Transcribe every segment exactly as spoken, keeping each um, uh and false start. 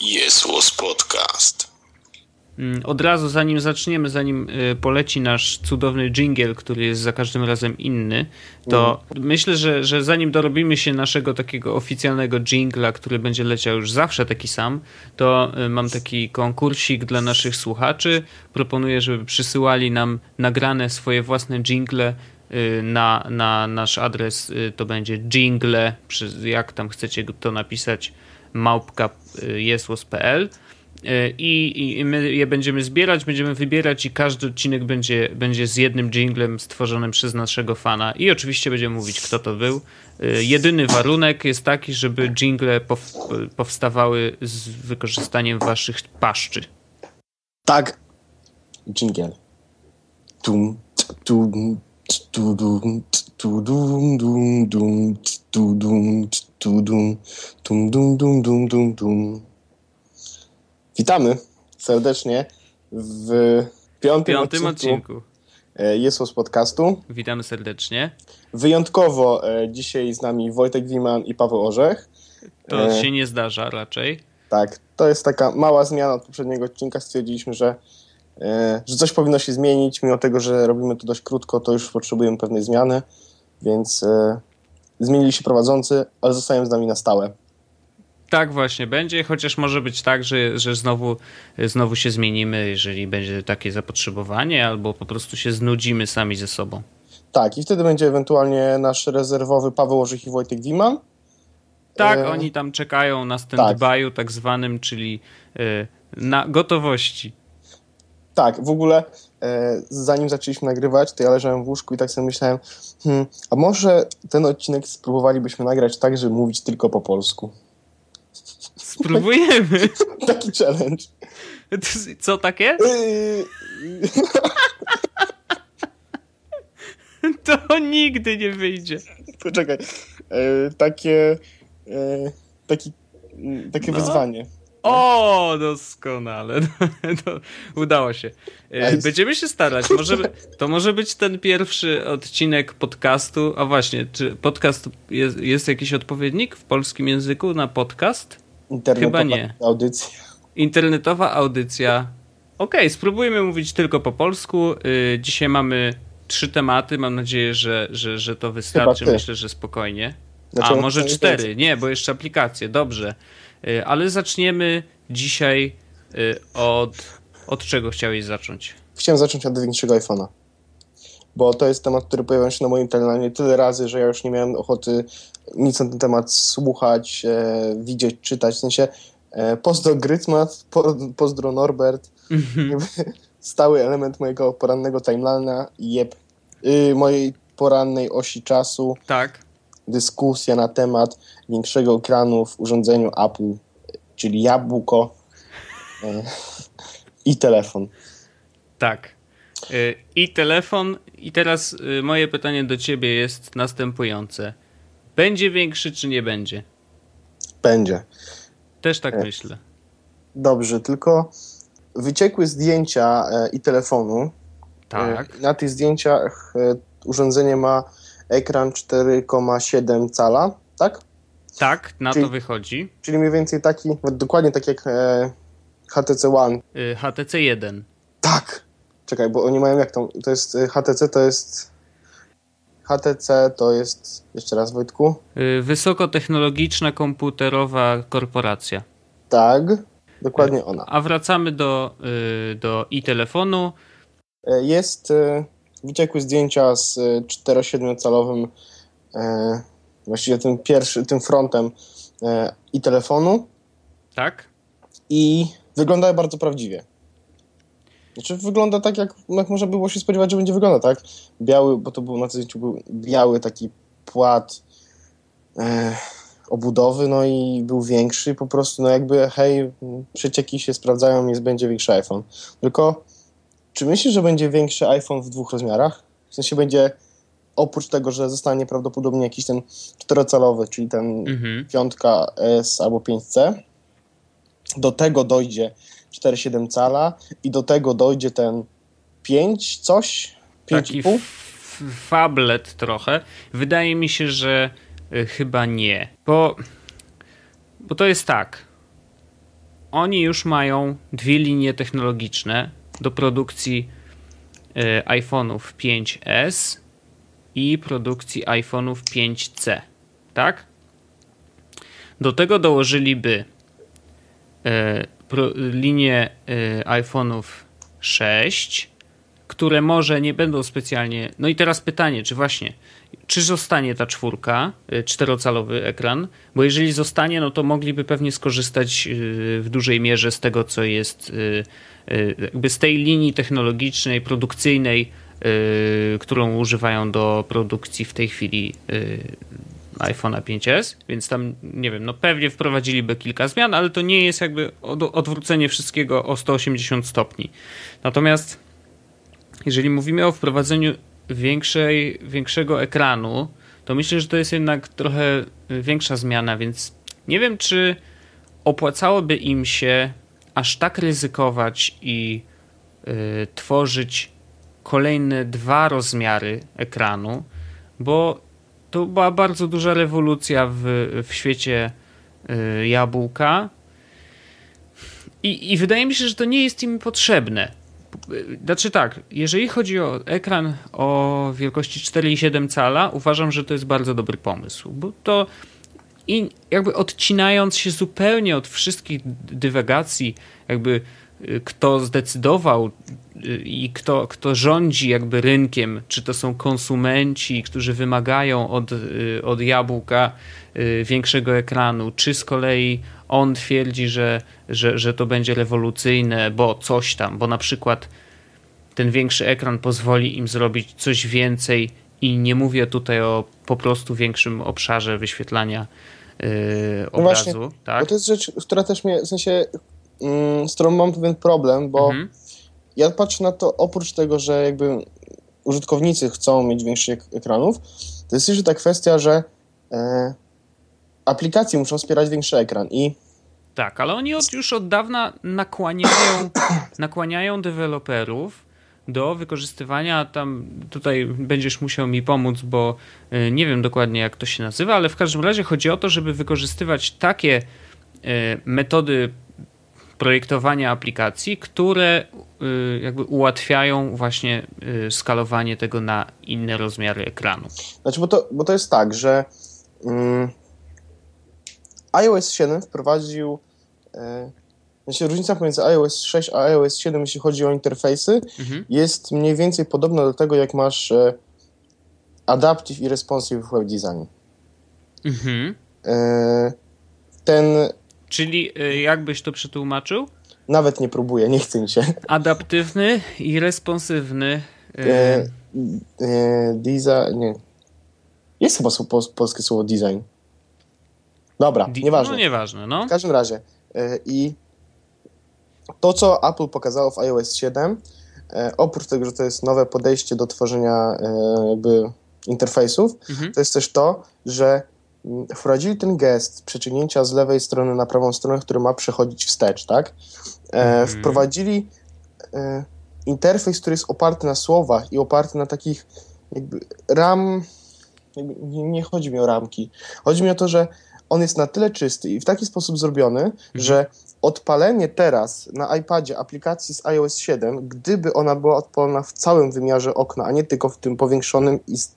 Jestłos Podcast. Od razu, zanim zaczniemy, zanim poleci nasz cudowny dżingiel, który jest za każdym razem inny, to mm. myślę, że, że zanim dorobimy się naszego takiego oficjalnego dżingla, który będzie leciał już zawsze taki sam, to mam taki konkursik dla naszych słuchaczy. Proponuję, żeby przysyłali nam nagrane swoje własne dżingle na, na nasz adres. To będzie dżingle, jak tam chcecie to napisać, małpka jestłos kropka p l. I, i my je będziemy zbierać, będziemy wybierać i każdy odcinek będzie, będzie z jednym dżinglem stworzonym przez naszego fana i oczywiście będziemy mówić, kto to był. Jedyny warunek jest taki, żeby dżingle pow- powstawały z wykorzystaniem waszych paszczy. Tak. Dżingiel. Dum, dum, dum, dum, dum, dum, dum, dum, dum, dum, dum, dum, dum, dum. Witamy serdecznie w piątym, piątym odcinku, odcinku. Jestłos Podcastu. Witamy serdecznie. Wyjątkowo dzisiaj z nami Wojtek Wiman i Paweł Orzech. To e... się nie zdarza raczej. Tak, to jest taka mała zmiana od poprzedniego odcinka. Stwierdziliśmy, że, e... że coś powinno się zmienić. Mimo tego, że robimy to dość krótko, to już potrzebujemy pewnej zmiany, więc e... zmienili się prowadzący, ale zostają z nami na stałe. Tak właśnie będzie, chociaż może być tak, że, że znowu, znowu się zmienimy, jeżeli będzie takie zapotrzebowanie, albo po prostu się znudzimy sami ze sobą. Tak, i wtedy będzie ewentualnie nasz rezerwowy Paweł Orzech i Wojtek Dima. Tak, e... oni tam czekają na stand-by'u tak zwanym, czyli e, na gotowości. Tak, w ogóle e, zanim zaczęliśmy nagrywać, to ja leżałem w łóżku i tak sobie myślałem, hmm, a może ten odcinek spróbowalibyśmy nagrać tak, żeby mówić tylko po polsku. Spróbujemy. Taki challenge. Co takie? To nigdy nie wyjdzie. Poczekaj. E, takie e, taki, takie no. wyzwanie. O, doskonale. To udało się. Będziemy się starać. Może, to może być ten pierwszy odcinek podcastu. A właśnie, czy podcast jest, jest jakiś odpowiednik w polskim języku na podcast? Chyba nie. Audycja. Internetowa audycja. Okej, okay, spróbujmy mówić tylko po polsku. Yy, dzisiaj mamy trzy tematy. Mam nadzieję, że, że, że to wystarczy. Myślę, że spokojnie. Znaczy, A może cztery. Jest. Nie, bo jeszcze aplikacje. Dobrze. Yy, ale zaczniemy dzisiaj yy, od... Od czego chciałeś zacząć? Chciałem zacząć od największego iPhone'a. Bo to jest temat, który pojawiał się na moim telefonie tyle razy, że ja już nie miałem ochoty nic na ten temat słuchać, e, widzieć, czytać. W sensie e, pozdro Grytmat, po, pozdro Norbert, mm-hmm. stały element mojego porannego timelina, jeb, y, mojej porannej osi czasu. Tak. Dyskusja na temat większego ekranu w urządzeniu Apple, czyli jabłko e, i telefon. Tak. I telefon. I teraz moje pytanie do ciebie jest następujące. Będzie większy czy nie będzie? Będzie. Też tak e. myślę. Dobrze, tylko wyciekły zdjęcia i telefonu. Tak. Na tych zdjęciach urządzenie ma ekran cztery przecinek siedem cala, tak? Tak, na czyli, to wychodzi. Czyli mniej więcej taki, dokładnie tak jak H T C One. H T C jeden. Tak. Czekaj, bo oni mają jak tam, to jest H T C, to jest, H T C to jest, jeszcze raz Wojtku? Wysokotechnologiczna komputerowa korporacja. Tak, dokładnie ona. A wracamy do, do i-telefonu. Jest, wyciekły zdjęcia z cztery przecinek siedem calowym, właściwie tym pierwszym, tym frontem i-telefonu. Tak. I wyglądają bardzo prawdziwie. Znaczy wygląda tak, jak, jak można było się spodziewać, że będzie wyglądał, tak? Biały, bo to był na zdjęciu był biały taki płat e, obudowy, no i był większy po prostu, no jakby hej, przecieki się sprawdzają, jest będzie większy iPhone. Tylko czy myślisz, że będzie większy iPhone w dwóch rozmiarach? W sensie będzie, oprócz tego, że zostanie prawdopodobnie jakiś ten czterocalowy, czyli ten mhm. pięć S albo pięć C, do tego dojdzie cztery przecinek siedem cala i do tego dojdzie ten pięć coś? pięć Taki f- fablet trochę. Wydaje mi się, że y, chyba nie. Bo, bo to jest tak. oni już mają dwie linie technologiczne do produkcji y, iPhone'ów pięć S i produkcji iPhone'ów pięć C, tak? Do tego dołożyliby y, pro, linię y, iPhone'ów sześć, które może nie będą specjalnie... No i teraz pytanie, czy właśnie, czy zostanie ta czwórka, czterocalowy ekran? Bo jeżeli zostanie, no to mogliby pewnie skorzystać w dużej mierze z tego, co jest jakby z tej linii technologicznej, produkcyjnej, którą używają do produkcji w tej chwili iPhone'a pięć S, więc tam, nie wiem, no pewnie wprowadziliby kilka zmian, ale to nie jest jakby odwrócenie wszystkiego o sto osiemdziesiąt stopni. Natomiast jeżeli mówimy o wprowadzeniu większej, większego ekranu, to myślę, że to jest jednak trochę większa zmiana, więc nie wiem, czy opłacałoby im się aż tak ryzykować i y, tworzyć kolejne dwa rozmiary ekranu, bo to była bardzo duża rewolucja w, w świecie y, jabłka I, i wydaje mi się, że to nie jest im potrzebne. Znaczy tak, jeżeli chodzi o ekran o wielkości cztery i siedem cala, uważam, że to jest bardzo dobry pomysł, bo to i jakby odcinając się zupełnie od wszystkich dywagacji, jakby kto zdecydował i kto, kto rządzi jakby rynkiem, czy to są konsumenci, którzy wymagają od, od jabłka większego ekranu, czy z kolei on twierdzi, że, że, że to będzie rewolucyjne, bo coś tam, bo na przykład ten większy ekran pozwoli im zrobić coś więcej i nie mówię tutaj o po prostu większym obszarze wyświetlania yy, obrazu. No właśnie, tak? Bo to jest rzecz, która też mnie, w sensie, yy, z którą mam pewien problem, bo mhm. ja patrzę na to, oprócz tego, że jakby użytkownicy chcą mieć większych ekranów, to jest jeszcze ta kwestia, że yy, aplikacje muszą wspierać większy ekran i... Tak, ale oni od, już od dawna nakłaniają, nakłaniają deweloperów do wykorzystywania tam... Tutaj będziesz musiał mi pomóc, bo y, nie wiem dokładnie, jak to się nazywa, ale w każdym razie chodzi o to, żeby wykorzystywać takie y, metody projektowania aplikacji, które y, jakby ułatwiają właśnie y, skalowanie tego na inne rozmiary ekranu. Znaczy, bo to, bo to jest tak, że... Y... iOS siedem wprowadził, e, znaczy różnica pomiędzy iOS sześć a iOS siedem, jeśli chodzi o interfejsy, mhm. jest mniej więcej podobna do tego, jak masz e, adaptive i responsive w web design. Mhm. E, ten... Czyli e, jakbyś to przetłumaczył? Nawet nie próbuję, nie chcę mi się. Adaptywny i responsywny. E... E, e, design, nie. Jest chyba po, polskie słowo design. Dobra, nieważne. No nieważne, no. W każdym razie. Yy, I to, co Apple pokazało w iOS siedem, yy, oprócz tego, że to jest nowe podejście do tworzenia yy, jakby interfejsów, mhm. to jest też to, że wprowadzili ten gest przesunięcia z lewej strony na prawą stronę, który ma przechodzić wstecz, tak? Yy, mhm. Wprowadzili yy, interfejs, który jest oparty na słowach i oparty na takich jakby ram... Jakby, nie, nie chodzi mi o ramki. Chodzi mi o to, że on jest na tyle czysty i w taki sposób zrobiony, mhm. że odpalenie teraz na iPadzie aplikacji z iOS siedem, gdyby ona była odpalona w całym wymiarze okna, a nie tylko w tym powiększonym i... Z...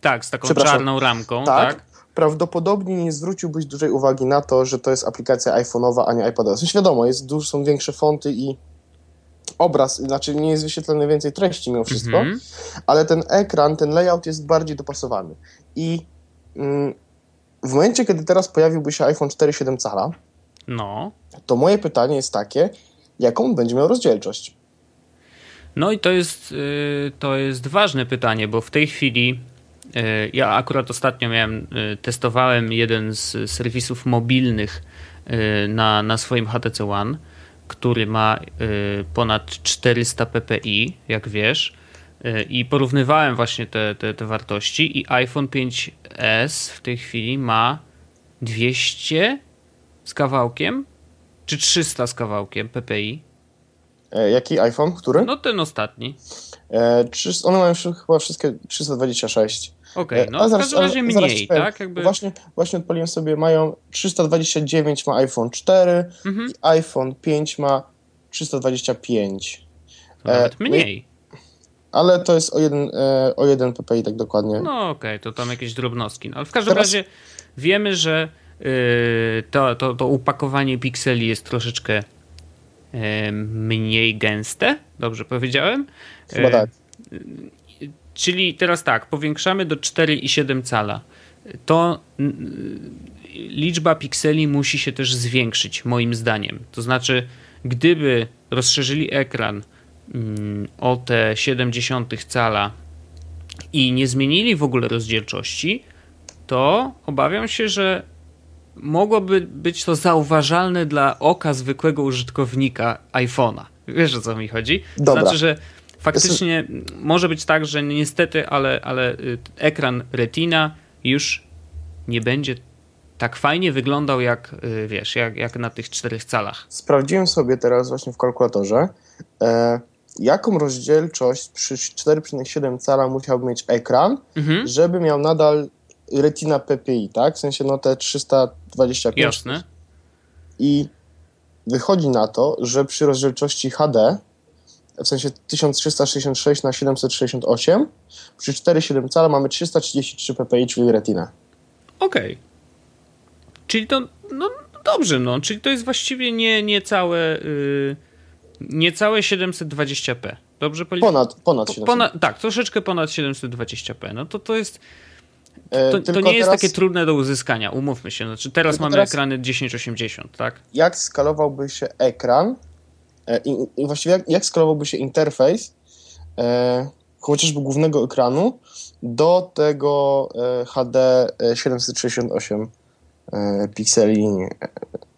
Tak, z taką czarną ramką. Tak, tak. Prawdopodobnie nie zwróciłbyś dużej uwagi na to, że to jest aplikacja iPhone'owa, a nie iPadowa. Już wiadomo, jest, są większe fonty i obraz, znaczy nie jest wyświetlane więcej treści mimo wszystko, mhm. ale ten ekran, ten layout jest bardziej dopasowany. I... Mm, w momencie, kiedy teraz pojawiłby się iPhone cztery i siedem cala, no. to moje pytanie jest takie, jaką będzie miał rozdzielczość? No i to jest, yy, to jest ważne pytanie, bo w tej chwili yy, ja akurat ostatnio miałem, yy, testowałem jeden z serwisów mobilnych yy, na, na swoim H T C One, który ma yy, ponad czterysta ppi, jak wiesz, i porównywałem właśnie te, te, te wartości i iPhone pięć S w tej chwili ma dwieście z kawałkiem czy trzysta z kawałkiem ppi. E, jaki iPhone? Który? No ten ostatni. E, trzy, one mają chyba wszystkie trzysta dwadzieścia sześć. Okej, okay, no a w zaraz, każdym razie mniej, zaraz powiem, tak? Jakby... Właśnie, właśnie odpaliłem sobie, mają trzysta dwadzieścia dziewięć ma iPhone cztery, mhm. i iPhone pięć ma trzysta dwadzieścia pięć. To e, nawet mniej. My, ale to jest o jeden, e, o jeden ppi tak dokładnie. No okej, okay, to tam jakieś drobnostki. No, ale w każdym teraz... razie wiemy, że yy, to, to, to upakowanie pikseli jest troszeczkę yy, mniej gęste. Dobrze powiedziałem? Chyba tak. Yy, Czyli teraz tak, powiększamy do cztery i siedem cala. To liczba pikseli musi się też zwiększyć, moim zdaniem. To znaczy, gdyby rozszerzyli ekran o te siedem dziesiątych cala i nie zmienili w ogóle rozdzielczości, to obawiam się, że mogłoby być to zauważalne dla oka zwykłego użytkownika iPhone'a. Wiesz, o co mi chodzi? To Dobra. znaczy, że faktycznie może być tak, że niestety, ale, ale ekran Retina już nie będzie tak fajnie wyglądał jak, wiesz, jak, jak na tych czterech calach. Sprawdziłem sobie teraz właśnie w kalkulatorze, e, jaką rozdzielczość przy cztery przecinek siedem cala musiałby mieć ekran, mhm. żeby miał nadal Retina P P I, tak? W sensie no te trzysta dwadzieścia pięć. Jasne. I wychodzi na to, że przy rozdzielczości H D, w sensie tysiąc trzysta sześćdziesiąt sześć na siedemset sześćdziesiąt osiem, przy cztery przecinek siedem cala mamy trzysta trzydzieści trzy ppi, czyli retina. Okej. Okay. Czyli to, no dobrze, no, czyli to jest właściwie nie, nie całe, yy, niecałe siedemset dwadzieścia p. Dobrze policzyłem? Ponad, ponad siedemset. Po, ponad, tak, troszeczkę ponad siedemset dwadzieścia p. No to to jest, to, to nie teraz... jest takie trudne do uzyskania, umówmy się. Znaczy teraz Tylko mamy teraz... ekrany tysiąc osiemdziesiąt, tak? Jak skalowałby się ekran? I, i właściwie jak, jak skalowałby się interfejs e, chociażby głównego ekranu do tego e, H D siedemset sześćdziesiąt osiem e, pikseli e,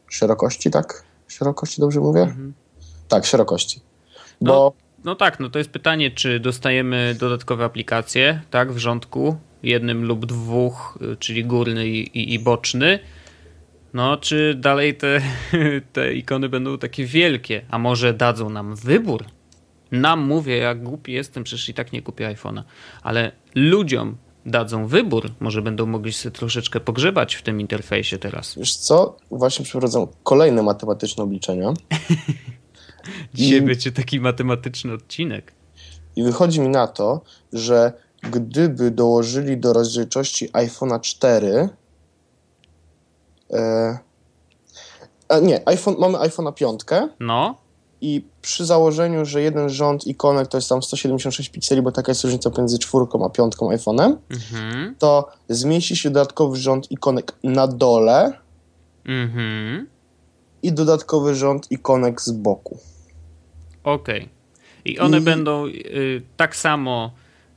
szerokości, tak? Szerokości dobrze mówię? Mhm. Tak, szerokości. Bo... No, no tak, no to jest pytanie, czy dostajemy dodatkowe aplikacje, tak, w rządku, jednym lub dwóch, czyli górny i, i, i boczny. No, czy dalej te, te ikony będą takie wielkie? A może dadzą nam wybór? Nam mówię, jak głupi jestem, przecież i tak nie kupię iPhone'a. Ale ludziom dadzą wybór. Może będą mogli sobie troszeczkę pogrzebać w tym interfejsie teraz. Wiesz co? Właśnie przeprowadzą kolejne matematyczne obliczenia. Dzisiaj I... będzie taki matematyczny odcinek. I wychodzi mi na to, że gdyby dołożyli do rozdzielczości iPhone'a cztery... E, nie, iPhone, mamy iPhone'a piątkę. No. I przy założeniu, że jeden rząd ikonek to jest tam sto siedemdziesiąt sześć pikseli, bo taka jest różnica pomiędzy czwórką a piątką iPhone'em, mhm. to zmieści się dodatkowy rząd ikonek na dole, mhm. i dodatkowy rząd ikonek z boku. Okej. Okay. I one I... będą y, tak samo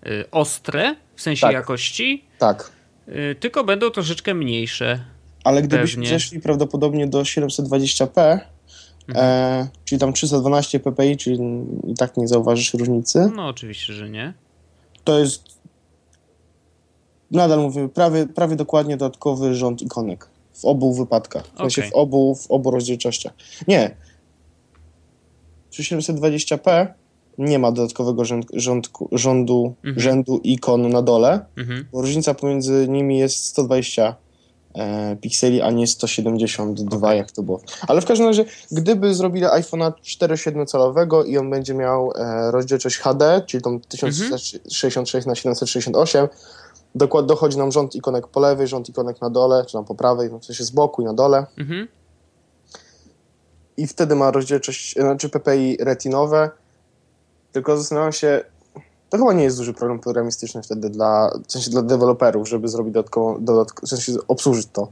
y, ostre, w sensie tak. jakości, tak. Y, tylko będą troszeczkę mniejsze. Ale gdybyśmy zeszli prawdopodobnie do siedemset dwadzieścia p, mhm. e, czyli tam trzysta dwanaście ppi, czyli i tak nie zauważysz różnicy. No oczywiście, że nie. To jest, nadal mówimy, prawie, prawie dokładnie dodatkowy rząd ikonek. W obu wypadkach. W sensie okay. w obu, w obu rozdzielczościach. Nie. Przy siedemset dwadzieścia p nie ma dodatkowego rząd, rządku, rządu, mhm. rzędu ikon na dole, mhm. bo różnica pomiędzy nimi jest sto dwadzieścia pikseli, a nie sto siedemdziesiąt dwa, okay. jak to było. Ale w każdym razie, gdyby zrobili iPhone'a cztery siedem calowego i on będzie miał e, rozdzielczość H D, czyli tam tysiąc trzysta sześćdziesiąt sześć na siedemset sześćdziesiąt osiem, dokładnie dochodzi nam rząd ikonek po lewej, rząd ikonek na dole, czy tam po prawej, w sensie z boku i na dole. Mm-hmm. I wtedy ma rozdzielczość, znaczy ppi retinowe, tylko zastanawiam się, to chyba nie jest duży problem programistyczny wtedy dla, w sensie dla deweloperów, żeby zrobić dodatkowo, dodatkowo, w sensie obsłużyć to.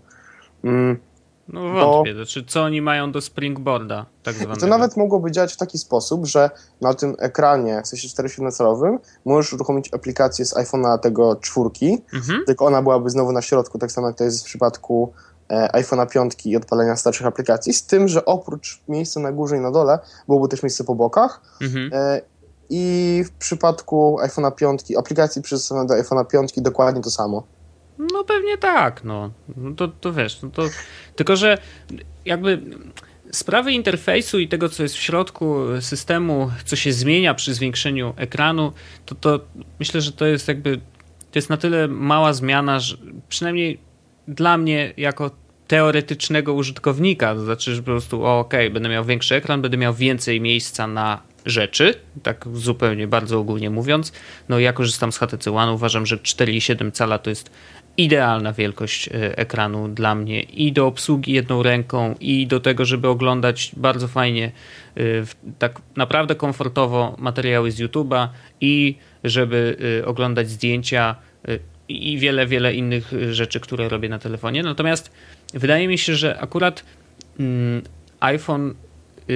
Mm, no wątpię, to czy co oni mają do Springboarda? Tak zwanego. To nawet mogłoby działać w taki sposób, że na tym ekranie, w sensie cztery siedem calowym, możesz uruchomić aplikację z iPhone'a tego czwórki, mhm. tylko ona byłaby znowu na środku, tak samo jak to jest w przypadku e, iPhone'a piątki i odpalenia starszych aplikacji, z tym, że oprócz miejsca na górze i na dole, byłoby też miejsce po bokach, mhm. e, i w przypadku iPhone'a pięć, aplikacji przystosowanej do iPhone'a pięć dokładnie to samo. No pewnie tak, no. To, to wiesz, no to... Tylko, że jakby sprawy interfejsu i tego, co jest w środku systemu, co się zmienia przy zwiększeniu ekranu, to, to myślę, że to jest jakby to jest na tyle mała zmiana, że przynajmniej dla mnie jako teoretycznego użytkownika, to znaczy, że po prostu okej, okay, będę miał większy ekran, będę miał więcej miejsca na rzeczy, tak zupełnie bardzo ogólnie mówiąc. No ja korzystam z H T C One, uważam, że cztery i siedem cala to jest idealna wielkość ekranu dla mnie i do obsługi jedną ręką, i do tego, żeby oglądać bardzo fajnie, tak naprawdę komfortowo materiały z YouTube'a, i żeby oglądać zdjęcia i wiele, wiele innych rzeczy, które robię na telefonie. Natomiast wydaje mi się, że akurat iPhone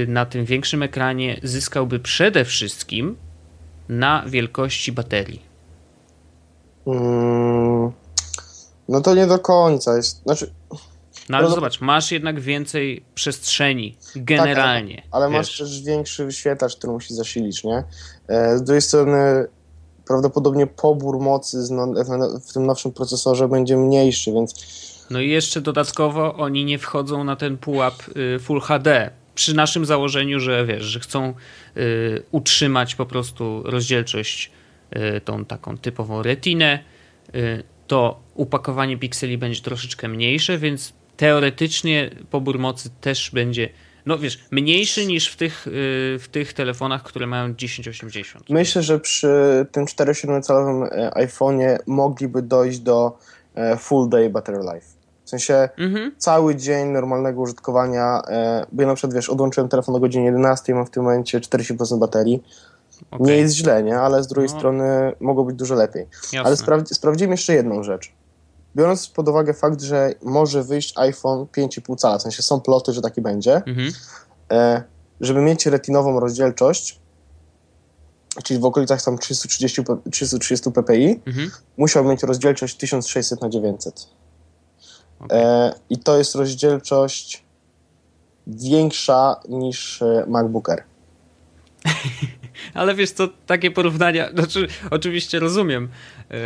na tym większym ekranie zyskałby przede wszystkim na wielkości baterii. Mm, no to nie do końca. Jest, znaczy, no ale no, zobacz, masz jednak więcej przestrzeni generalnie. Tak, ale ale masz też większy wyświetlacz, który musisz zasilić, nie? Z drugiej strony prawdopodobnie pobór mocy w tym nowszym procesorze będzie mniejszy, więc... No i jeszcze dodatkowo oni nie wchodzą na ten pułap Full H D. Przy naszym założeniu, że wiesz, że chcą y, utrzymać po prostu rozdzielczość, y, tą taką typową retinę, y, to upakowanie pikseli będzie troszeczkę mniejsze, więc teoretycznie pobór mocy też będzie, no wiesz, mniejszy niż w tych, y, w tych telefonach, które mają tysiąc osiemdziesiąt. Myślę, że przy tym cztery i siedem calowym iPhone'ie mogliby dojść do full day battery life. W sensie mm-hmm. cały dzień normalnego użytkowania, e, bo ja na przykład wiesz, odłączyłem telefon o godzinie jedenastej i mam w tym momencie czterdzieści procent baterii. Okay. Nie jest źle, nie? Ale z drugiej no. strony mogło być dużo lepiej. Jasne. Ale spra- sprawdziłem jeszcze jedną rzecz. Biorąc pod uwagę fakt, że może wyjść iPhone pięć i pół cala, w sensie są ploty, że taki będzie, mm-hmm. e, żeby mieć retinową rozdzielczość, czyli w okolicach tam trzysta trzydzieści, trzysta trzydzieści ppi, mm-hmm. musiał mieć rozdzielczość tysiąc sześćset na dziewięćset. Okay. I to jest rozdzielczość większa niż MacBook Air. Ale wiesz co, takie porównania, znaczy, oczywiście rozumiem.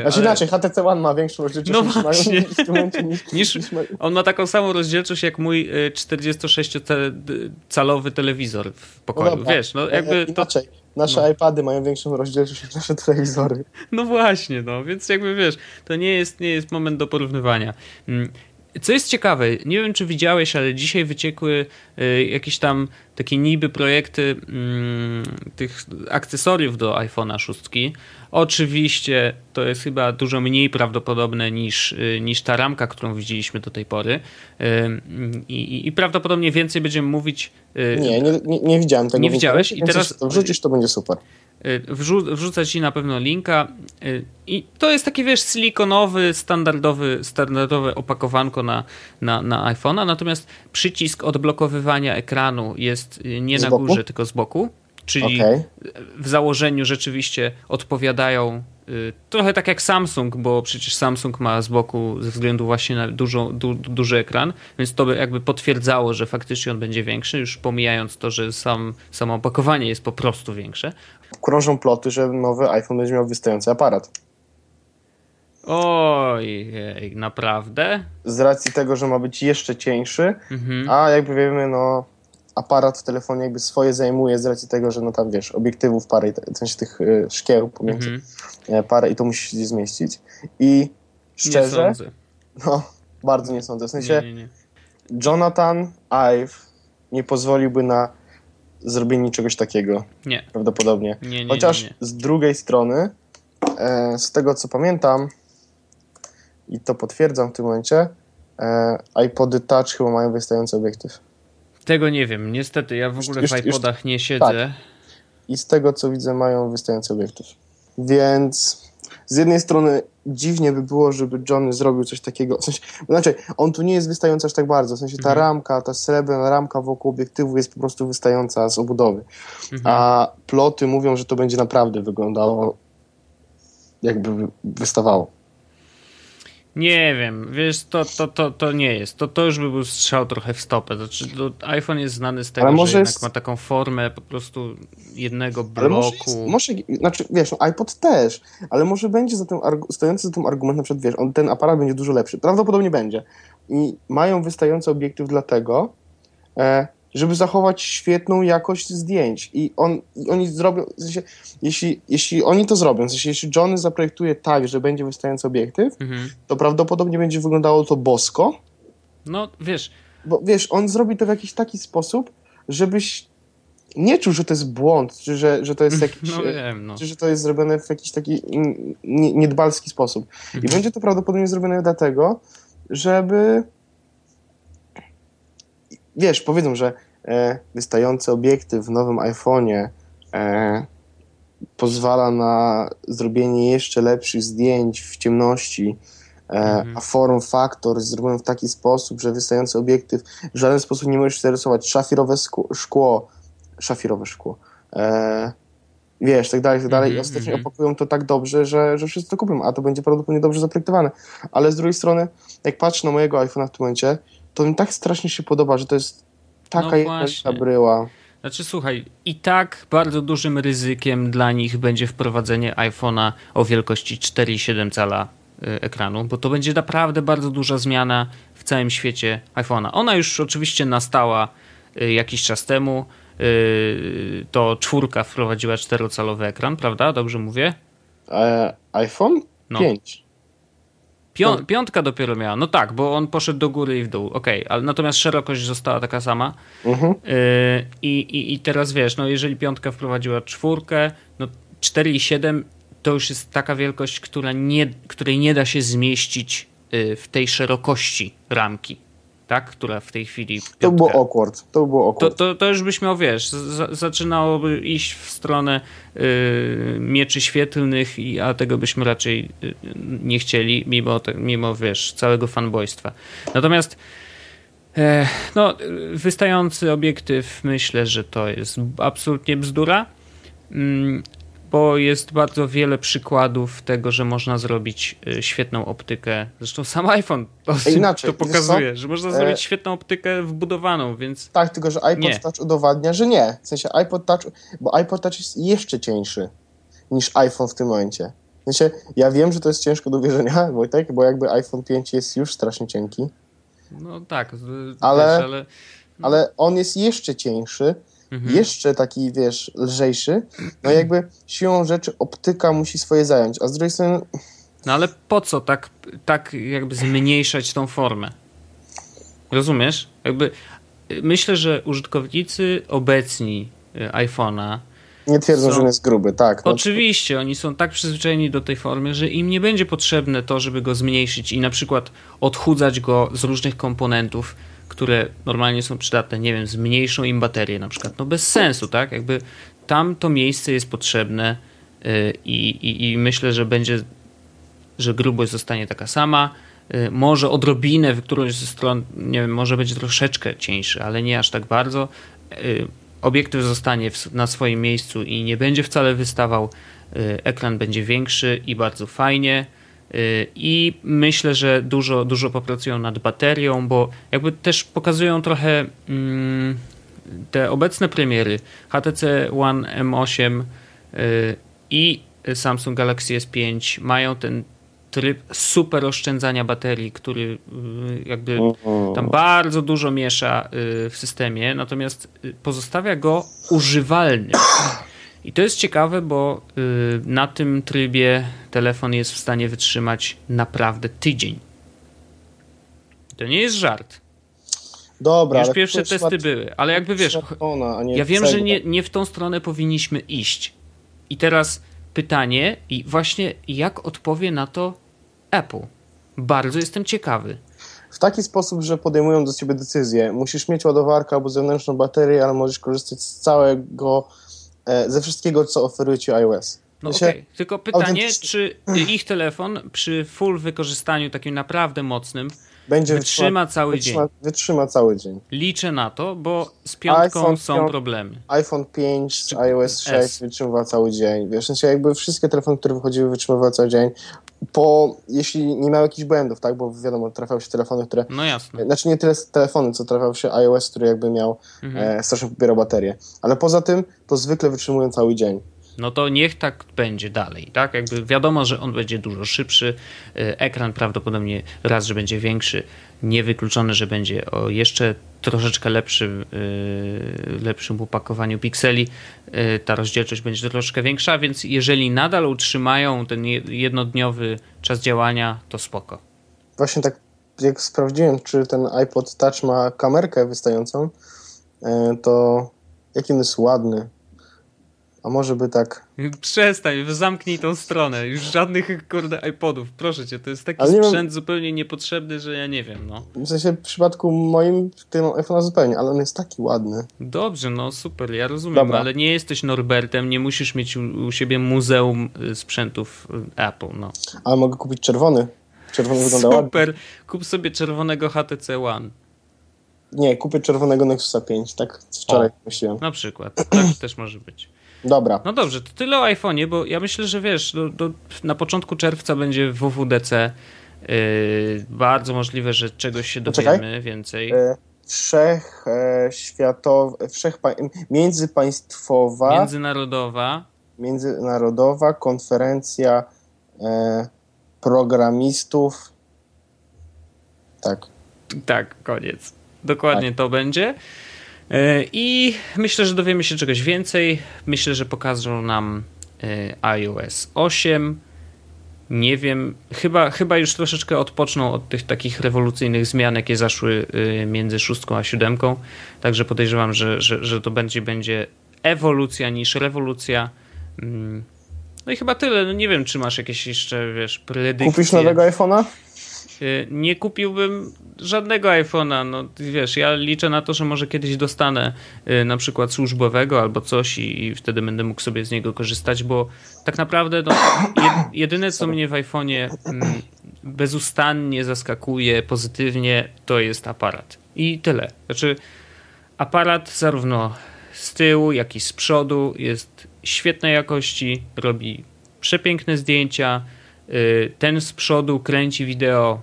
Znaczy ale... inaczej, H T C One ma większą rozdzielczość no niż, niż, w tym momencie, niż, niż, niż on ma taką samą rozdzielczość jak mój czterdziestosześciocalowy telewizor w pokoju, no wiesz, no jakby inaczej. To... Nasze no. iPady mają większą rozdzielczość niż nasze telewizory. No właśnie, no, więc jakby wiesz, to nie jest, nie jest moment do porównywania. Co jest ciekawe, nie wiem czy widziałeś, ale dzisiaj wyciekły jakieś tam takie niby projekty mm, tych akcesoriów do iPhone'a szóstki. Oczywiście to jest chyba dużo mniej prawdopodobne niż, niż ta ramka, którą widzieliśmy do tej pory. I, i, i prawdopodobnie więcej będziemy mówić... Nie, nie, nie, nie widziałem tego. Nie widziałeś? I teraz wrzucisz, to będzie super. Wrzu- wrzucę ci na pewno linka. I to jest taki, wiesz, silikonowy, standardowy, standardowe opakowanko na, na, na iPhone'a, natomiast przycisk odblokowywania ekranu jest nie z na boku? Górze, tylko z boku. Czyli okay. w założeniu rzeczywiście odpowiadają y, trochę tak jak Samsung, bo przecież Samsung ma z boku ze względu właśnie na dużo, du, duży ekran, więc to by jakby potwierdzało, że faktycznie on będzie większy, już pomijając to, że sam, samo opakowanie jest po prostu większe. Krążą ploty, że nowy iPhone będzie miał wystający aparat. Ojej, naprawdę? Z racji tego, że ma być jeszcze cieńszy, mhm. a jakby wiemy, no... aparat w telefonie jakby swoje zajmuje z racji tego, że no tam wiesz, obiektywów parę, w sensie tych y, szkieł pomiędzy mm-hmm. parę i to musi się zmieścić. I szczerze, nie sądzę. No bardzo nie sądzę. W sensie nie, nie, nie. Jonathan Ive nie pozwoliłby na zrobienie czegoś takiego. Nie. Prawdopodobnie. Nie, nie, nie, Chociaż nie, nie. z drugiej strony, e, z tego co pamiętam i to potwierdzam w tym momencie, e, iPody Touch chyba mają wystający obiektyw. Tego nie wiem, niestety, ja w ogóle już, w iPodach już, nie siedzę. Tak. I z tego co widzę mają wystający obiektyw. Więc z jednej strony dziwnie by było, żeby Johnny zrobił coś takiego. W sensie, znaczy, on tu nie jest wystający aż tak bardzo, w sensie ta mhm. ramka, ta srebrna ramka wokół obiektywu jest po prostu wystająca z obudowy. Mhm. A ploty mówią, że to będzie naprawdę wyglądało jakby wystawało. Nie wiem, wiesz, to, to, to, to nie jest. To, to już by był strzał trochę w stopę. Znaczy, to iPhone jest znany z tego, może że jednak jest... ma taką formę po prostu jednego bloku. Ale może, jest, może, znaczy, wiesz, no, iPod też, ale może będzie za tym argu- stojący za tym argument, na przykład, wiesz, on, ten aparat będzie dużo lepszy. Prawdopodobnie będzie. I mają wystający obiektyw dlatego, e, żeby zachować świetną jakość zdjęć. I, on, i oni zrobią, w sensie, jeśli, jeśli oni to zrobią, w sensie, jeśli Johnny zaprojektuje tak, że będzie wystający obiektyw, mhm. to prawdopodobnie będzie wyglądało to bosko. No, wiesz... Bo wiesz, on zrobi to w jakiś taki sposób, żebyś nie czuł, że to jest błąd, czy że, że to jest jakiś, no wiem, no. czy że to jest zrobione w jakiś taki niedbalski sposób. I będzie to prawdopodobnie zrobione dlatego, żeby wiesz, powiedzą, że e, wystający obiektyw w nowym iPhone'ie e, pozwala na zrobienie jeszcze lepszych zdjęć w ciemności, e, mhm. a form factor zrobiony w taki sposób, że wystający obiektyw w żaden sposób nie możesz zarysować, szafirowe szkło, szafirowe szkło. Eee, wiesz, tak dalej, tak dalej. I ostatecznie mm-hmm. opakują to tak dobrze, że, że wszyscy to kupią, a to będzie prawdopodobnie dobrze zaprojektowane. Ale z drugiej strony, jak patrzę na mojego iPhone'a w tym momencie, to mi tak strasznie się podoba, że to jest taka jedna bryła. Znaczy słuchaj, i tak bardzo dużym ryzykiem dla nich będzie wprowadzenie iPhone'a o wielkości cztery i siedem cala ekranu, bo to będzie naprawdę bardzo duża zmiana w całym świecie iPhone'a. Ona już oczywiście nastała jakiś czas temu, to czwórka wprowadziła czterocalowy ekran, prawda? Dobrze mówię? E, iPhone? No. pięć. Pią- no. Piątka dopiero miała. No tak, bo on poszedł do góry i w dół. Okej, ale natomiast szerokość została taka sama. Mhm. Y- i-, I teraz wiesz, no jeżeli piątka wprowadziła czwórkę, no cztery i siedem to już jest taka wielkość, która nie, której nie da się zmieścić y- w tej szerokości ramki. Tak, która w tej chwili... Piątka. To było awkward. To, było awkward. to, to, to już byś miał, wiesz, z, zaczynałoby iść w stronę yy, mieczy świetlnych, i, a tego byśmy raczej yy, nie chcieli, mimo, te, mimo, wiesz, całego fanbojstwa. Natomiast yy, no, wystający obiektyw, myślę, że to jest absolutnie bzdura, yy, bo jest bardzo wiele przykładów tego, że można zrobić świetną optykę. Zresztą sam iPhone to, inaczej, to pokazuje, że można zrobić e... świetną optykę wbudowaną, więc... Tak, tylko że iPod nie. Touch udowadnia, że nie. W sensie iPod Touch, bo iPod Touch jest jeszcze cieńszy niż iPhone w tym momencie. W sensie, ja wiem, że to jest ciężko do wierzenia, Wojtek, bo jakby iPhone pięć jest już strasznie cienki. No tak, ale... Też, ale... ale on jest jeszcze cieńszy, Mhm. jeszcze taki, wiesz, lżejszy, no jakby siłą rzeczy optyka musi swoje zająć, a z drugiej strony... No ale po co tak, tak jakby zmniejszać tą formę? Rozumiesz? Jakby myślę, że użytkownicy obecni iPhone'a nie twierdzą, są... że on jest gruby, tak. No. Oczywiście, oni są tak przyzwyczajeni do tej formy, że im nie będzie potrzebne to, żeby go zmniejszyć i na przykład odchudzać go z różnych komponentów, które normalnie są przydatne, nie wiem, zmniejszą im baterię na przykład. No bez sensu, tak? Jakby tam to miejsce jest potrzebne i, i, i myślę, że będzie, że grubość zostanie taka sama. Może odrobinę w którąś ze stron, nie wiem, może będzie troszeczkę cieńszy, ale nie aż tak bardzo. Obiektyw zostanie w, na swoim miejscu i nie będzie wcale wystawał. Ekran będzie większy i bardzo fajnie. I myślę, że dużo, dużo popracują nad baterią, bo jakby też pokazują trochę mm, te obecne premiery H T C One M osiem y, i Samsung Galaxy S pięć mają ten tryb super oszczędzania baterii, który y, jakby tam bardzo dużo miesza y, w systemie, natomiast pozostawia go używalny. I to jest ciekawe, bo y, na tym trybie telefon jest w stanie wytrzymać naprawdę tydzień. To nie jest żart. Dobra. Już ale pierwsze testy szmat... były, ale jakby wiesz, ona, ja wiem, cegła. że nie, nie w tą stronę powinniśmy iść. I teraz pytanie i właśnie jak odpowie na to Apple? Bardzo jestem ciekawy. W taki sposób, że podejmują do ciebie decyzję. Musisz mieć ładowarkę albo zewnętrzną baterię, ale możesz korzystać z całego... ze wszystkiego, co oferuje ci iOS. No okej, okay. Tylko pytanie, czy ich telefon przy full wykorzystaniu takim naprawdę mocnym będzie wytrzyma cały wytrzyma, dzień. Wytrzyma cały dzień. Liczę na to, bo z piątką iPhone, są piąt, problemy. iPhone pięć, czy iOS sześć wytrzymywał cały dzień. Wiesz, znaczy jakby wszystkie telefony, które wychodziły, wytrzymywały cały dzień. Po, jeśli nie miał jakichś błędów, tak, bo wiadomo, trafiały się telefony, które... No jasne. Znaczy nie tyle telefony, co trafiał się iOS, który jakby miał mhm. e, strasznie pobierał baterię. Ale poza tym to zwykle wytrzymują cały dzień. no to niech tak będzie dalej, tak? Jakby wiadomo, że on będzie dużo szybszy, ekran prawdopodobnie raz, że będzie większy, niewykluczone, że będzie o jeszcze troszeczkę lepszym, lepszym opakowaniu pikseli, ta rozdzielczość będzie troszkę większa, więc jeżeli nadal utrzymają ten jednodniowy czas działania, to spoko. Właśnie tak jak sprawdziłem, czy ten iPod Touch ma kamerkę wystającą, to jaki on jest ładny. A może by tak... Przestań, zamknij tą stronę. Już żadnych, kurde, iPodów. Proszę cię, to jest taki sprzęt mam... zupełnie niepotrzebny, że ja nie wiem, no. W sensie w przypadku moim, który mam iPhone'a zupełnie, ale on jest taki ładny. Dobrze, no super, ja rozumiem. Dobra. Ale nie jesteś Norbertem, nie musisz mieć u, u siebie muzeum sprzętów Apple, no. Ale mogę kupić czerwony. Czerwony wygląda ładnie. Super, kup sobie czerwonego H T C One. Nie, kupię czerwonego Nexusa pięć, tak wczoraj myślałem. Na przykład, tak też może być. Dobra. No dobrze, to tyle o iPhone'ie, bo ja myślę, że wiesz, do, do, na początku czerwca będzie W W D C. Yy, bardzo możliwe, że czegoś się dowiemy Poczekaj. więcej. E, wszech e, światowa, wszech pa, międzypaństwowa, międzynarodowa, międzynarodowa konferencja e, programistów. Tak. Tak, koniec. Dokładnie tak. To będzie. I myślę, że dowiemy się czegoś więcej. Myślę, że pokażą nam iOS osiem. Nie wiem, chyba, chyba już troszeczkę odpoczną od tych takich rewolucyjnych zmian, jakie zaszły między szóstką a siódemką. Także podejrzewam, że, że, że to będzie, będzie ewolucja niż rewolucja. No i chyba tyle. No nie wiem, czy masz jakieś jeszcze, wiesz, predykcje. Kupisz nowego iPhone'a? Nie kupiłbym żadnego iPhone'a, no wiesz, ja liczę na to, że może kiedyś dostanę na przykład służbowego albo coś i, i wtedy będę mógł sobie z niego korzystać, bo tak naprawdę no, jedyne co mnie w iPhone'ie bezustannie zaskakuje pozytywnie, to jest aparat i tyle. Znaczy aparat zarówno z tyłu, jak i z przodu jest świetnej jakości, robi przepiękne zdjęcia. Ten z przodu kręci wideo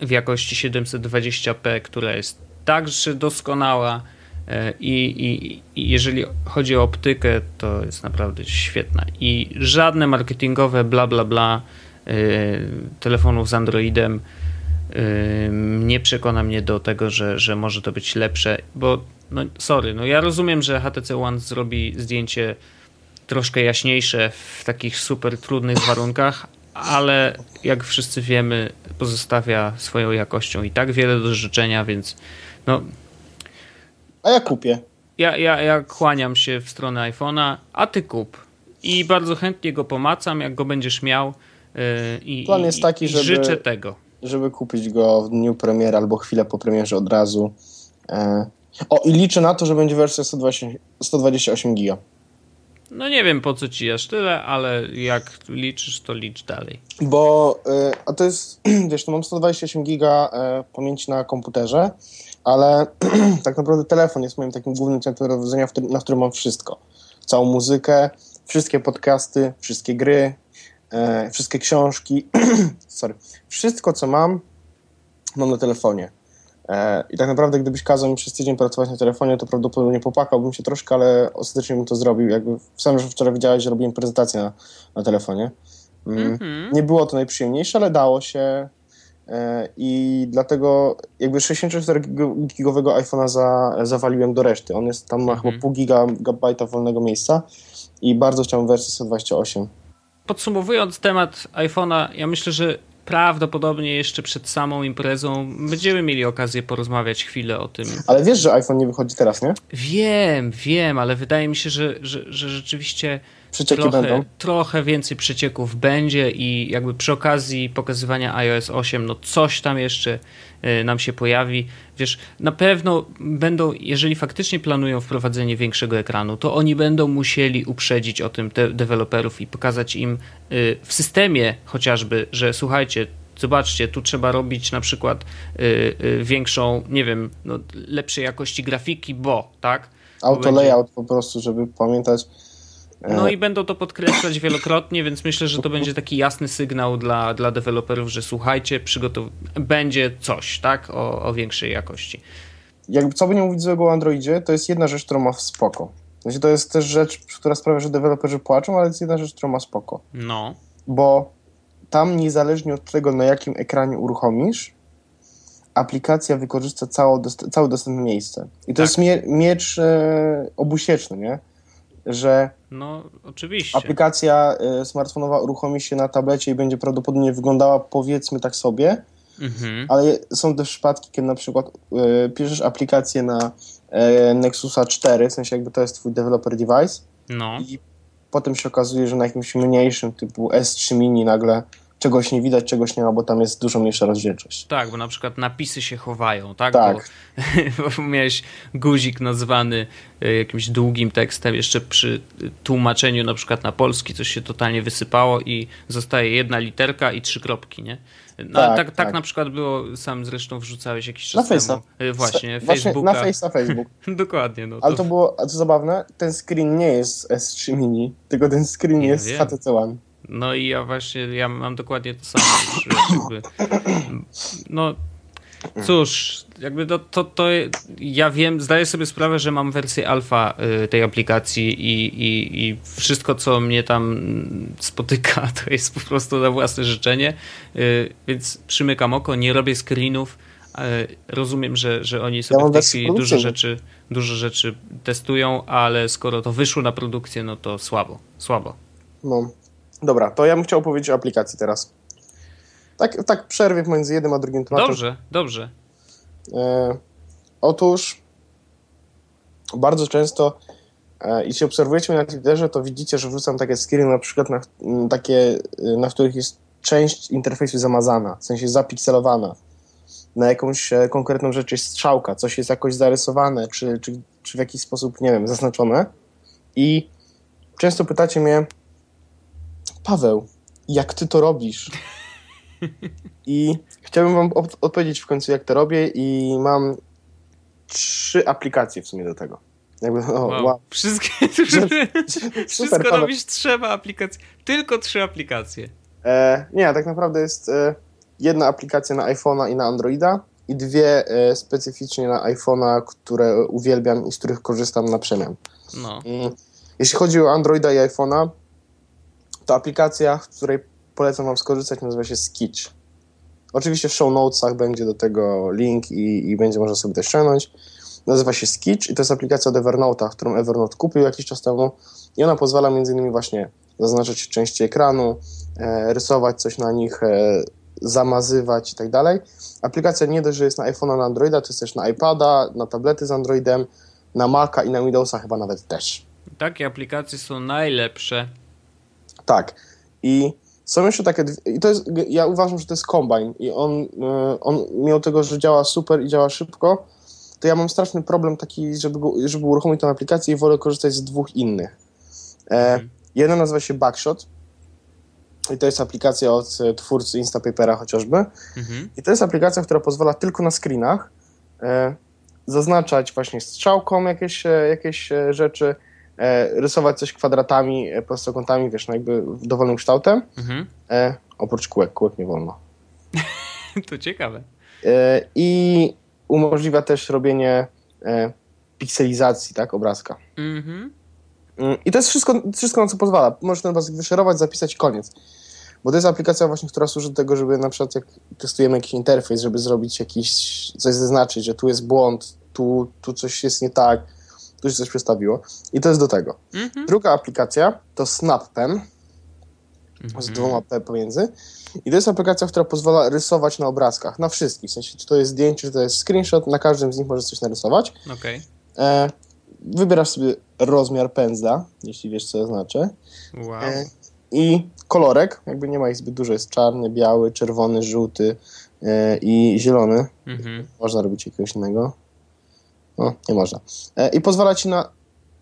w jakości siedemset dwadzieścia p, która jest także doskonała i, i, i jeżeli chodzi o optykę, to jest naprawdę świetna i żadne marketingowe bla bla bla yy, telefonów z Androidem yy, nie przekona mnie do tego, że, że może to być lepsze, bo no sorry, no ja rozumiem, że H T C One zrobi zdjęcie troszkę jaśniejsze w takich super trudnych warunkach, ale jak wszyscy wiemy, pozostawia swoją jakością i tak wiele do życzenia, więc no... A ja kupię. Ja, ja, ja kłaniam się w stronę iPhone'a, a ty kup. I bardzo chętnie go pomacam, jak go będziesz miał. Yy, Plan i, jest taki, i żeby, życzę tego. Żeby kupić go w dniu premiery albo chwilę po premierze od razu. Yy. O, i liczę na to, że będzie wersja sto dwadzieścia osiem giga. No nie wiem po co ci aż tyle, ale jak liczysz, to licz dalej. Bo, a to jest, wiesz, to mam sto dwadzieścia osiem giga pamięci na komputerze, ale tak naprawdę telefon jest moim takim głównym centrum dowodzenia, na którym mam wszystko. Całą muzykę, wszystkie podcasty, wszystkie gry, wszystkie książki, sorry, wszystko co mam, mam na telefonie. I tak naprawdę gdybyś kazał mi przez tydzień pracować na telefonie, to prawdopodobnie popłakałbym się troszkę, ale ostatecznie bym to zrobił. Jakby sam, że wczoraj widziałeś, że robiłem prezentację na, na telefonie. Mm-hmm. Nie było to najprzyjemniejsze, ale dało się i dlatego jakby sześćdziesięcioczterogigowego iPhone'a za, zawaliłem do reszty. On jest tam, ma mm-hmm. chyba pół gigabajta wolnego miejsca i bardzo chciałem wersję sto dwadzieścia osiem. Podsumowując temat iPhone'a, ja myślę, że prawdopodobnie jeszcze przed samą imprezą będziemy mieli okazję porozmawiać chwilę o tym. Ale wiesz, że iPhone nie wychodzi teraz, nie? Wiem, wiem, ale wydaje mi się, że, że, że rzeczywiście trochę, trochę więcej przecieków będzie i jakby przy okazji pokazywania iOS osiem, no coś tam jeszcze nam się pojawi. Wiesz, na pewno będą, jeżeli faktycznie planują wprowadzenie większego ekranu, to oni będą musieli uprzedzić o tym te- deweloperów i pokazać im y, w systemie chociażby, że słuchajcie, zobaczcie, tu trzeba robić na przykład y, y, większą, nie wiem, no, lepszej jakości grafiki, bo, tak? Auto będzie... layout po prostu, żeby pamiętać. No i będą to podkreślać wielokrotnie, więc myślę, że to będzie taki jasny sygnał dla, dla deweloperów, że słuchajcie, przygotow- będzie coś, tak, o, o większej jakości. Jakby co by nie mówić złego o Androidzie, to jest jedna rzecz, którą ma w spoko. sensie to jest też rzecz, która sprawia, że deweloperzy płaczą, ale jest jedna rzecz, którą ma spoko. No. Bo tam niezależnie od tego, na jakim ekranie uruchomisz, aplikacja wykorzysta całe, całe dostępne miejsce. I to tak. jest mie- miecz e, obusieczny, nie? Że no, oczywiście. Aplikacja e, smartfonowa uruchomi się na tablecie i będzie prawdopodobnie wyglądała, powiedzmy tak sobie, mhm. ale są też przypadki, kiedy na przykład e, piszesz aplikację na e, Nexusa cztery, w sensie jakby to jest twój developer device, no. i potem się okazuje, że na jakimś mniejszym typu S trzy mini nagle czegoś nie widać, czegoś nie ma, bo tam jest dużo mniejsza rozdzielczość. Tak, bo na przykład napisy się chowają, tak? Tak. Bo, bo miałeś guzik nazwany jakimś długim tekstem, jeszcze przy tłumaczeniu na przykład na polski coś się totalnie wysypało i zostaje jedna literka i trzy kropki, nie? No, tak, tak, tak, tak na przykład było, sam zresztą wrzucałeś jakiś czas na temu. Właśnie, Fe- Facebooka. Na Face'a Facebook. Dokładnie. No, ale to, to było, a co zabawne, ten screen nie jest S trzy mini, tylko ten screen nie jest wiem. H T C One. No i ja właśnie, ja mam dokładnie to samo. Jakby, no cóż, jakby to, to, to ja wiem, zdaję sobie sprawę, że mam wersję alfa tej aplikacji i, i, i wszystko, co mnie tam spotyka, to jest po prostu na własne życzenie, więc przymykam oko, nie robię screenów. Rozumiem, że, że oni sobie ja w tej chwili dużo rzeczy, dużo rzeczy testują, ale skoro to wyszło na produkcję, no to słabo, słabo. No. Dobra, to ja bym chciał powiedzieć o aplikacji teraz. Tak, tak przerwie między jednym a drugim tematem. Dobrze, dobrze. E, otóż bardzo często, e, jeśli obserwujecie mnie na Twitterze, to widzicie, że wrzucam takie screeny, na przykład na, m, takie, na których jest część interfejsu zamazana, w sensie zapikselowana. Na jakąś e, konkretną rzecz jest strzałka, coś jest jakoś zarysowane, czy, czy, czy w jakiś sposób, nie wiem, zaznaczone. I często pytacie mnie, Paweł, jak ty to robisz? I chciałbym wam op- odpowiedzieć w końcu, jak to robię, i mam trzy aplikacje w sumie do tego. Jakby, o, wow. Wow. Wszystkie, super, wszystko Paweł. Robisz trzema aplikacji. Tylko trzy aplikacje. E, nie, tak naprawdę jest e, jedna aplikacja na iPhone'a i na Androida i dwie e, specyficznie na iPhone'a, które uwielbiam i z których korzystam na przemian. No. E, jeśli chodzi o Androida i iPhone'a, to aplikacja, w której polecam wam skorzystać, nazywa się Skitch. Oczywiście w show notesach będzie do tego link i, i będzie można sobie to ściągnąć. Nazywa się Skitch i to jest aplikacja od Evernota, którą Evernote kupił jakiś czas temu i ona pozwala m.in. właśnie zaznaczać części ekranu, e, rysować coś na nich, e, zamazywać i tak dalej. Aplikacja nie dość, że jest na iPhone'a, na Androida, to jest też na iPada, na tablety z Androidem, na Maca i na Windowsa chyba nawet też. Takie aplikacje są najlepsze. Tak. I są jeszcze takie... I to jest, ja uważam, że to jest kombajn. I on, on mimo tego, że działa super i działa szybko, to ja mam straszny problem taki, żeby, żeby uruchomić tę aplikację i wolę korzystać z dwóch innych. E, jedna nazywa się Backshot. I to jest aplikacja od twórcy Instapapera chociażby. Mhm. I to jest aplikacja, która pozwala tylko na screenach e, zaznaczać właśnie strzałką jakieś, jakieś rzeczy, E, rysować coś kwadratami, e, prostokątami, wiesz, no jakby dowolnym kształtem. Mhm. E, oprócz kółek, kółek nie wolno. To ciekawe. E, I umożliwia też robienie e, pikselizacji, tak, obrazka. Mhm. E, I to jest wszystko, wszystko, na co pozwala. Możesz ten obrazek wyszerować, zapisać, koniec. Bo to jest aplikacja właśnie, która służy do tego, żeby na przykład jak testujemy jakiś interfejs, żeby zrobić jakiś, coś zaznaczyć, że tu jest błąd, tu, tu coś jest nie tak, tu się coś przestawiło. I to jest do tego. Mm-hmm. Druga aplikacja to SnapPen mm-hmm. z dwoma P pomiędzy. I to jest aplikacja, która pozwala rysować na obrazkach. Na wszystkich. W sensie, czy to jest zdjęcie, czy to jest screenshot. Na każdym z nich możesz coś narysować. Okay. E, wybierasz sobie rozmiar pędzla, jeśli wiesz, co to znaczy. Wow. E, I kolorek. Jakby nie ma ich zbyt dużo. Jest czarny, biały, czerwony, żółty e, i zielony. Mm-hmm. Można robić jakiegoś innego. No, nie można. E, I pozwala ci na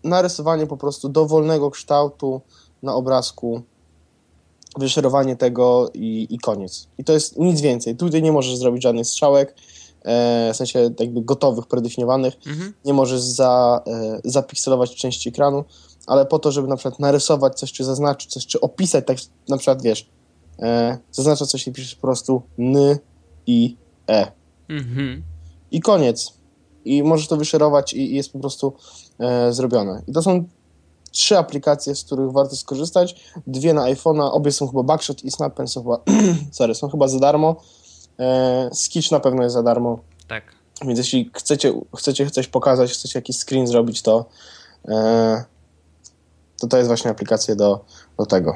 narysowanie po prostu dowolnego kształtu na obrazku, wyszerowanie tego i, i koniec. I to jest nic więcej. Tutaj nie możesz zrobić żadnych strzałek, e, w sensie jakby gotowych, predefiniowanych. Mhm. Nie możesz za, e, zapikselować części ekranu, ale po to, żeby na przykład narysować coś, czy zaznaczyć coś, czy opisać, tak na przykład wiesz, e, zaznacza coś i piszesz po prostu N, I, E. Mhm. I koniec. I możesz to wyszerować i, i jest po prostu e, zrobione. I to są trzy aplikacje, z których warto skorzystać. Dwie na iPhone'a, obie są chyba Backshot i SnapPens są chyba, sorry, są chyba za darmo. E, Skitch na pewno jest za darmo. Tak. Więc jeśli chcecie, chcecie coś pokazać, chcecie jakiś screen zrobić, to e, to, to jest właśnie aplikacja do, do tego.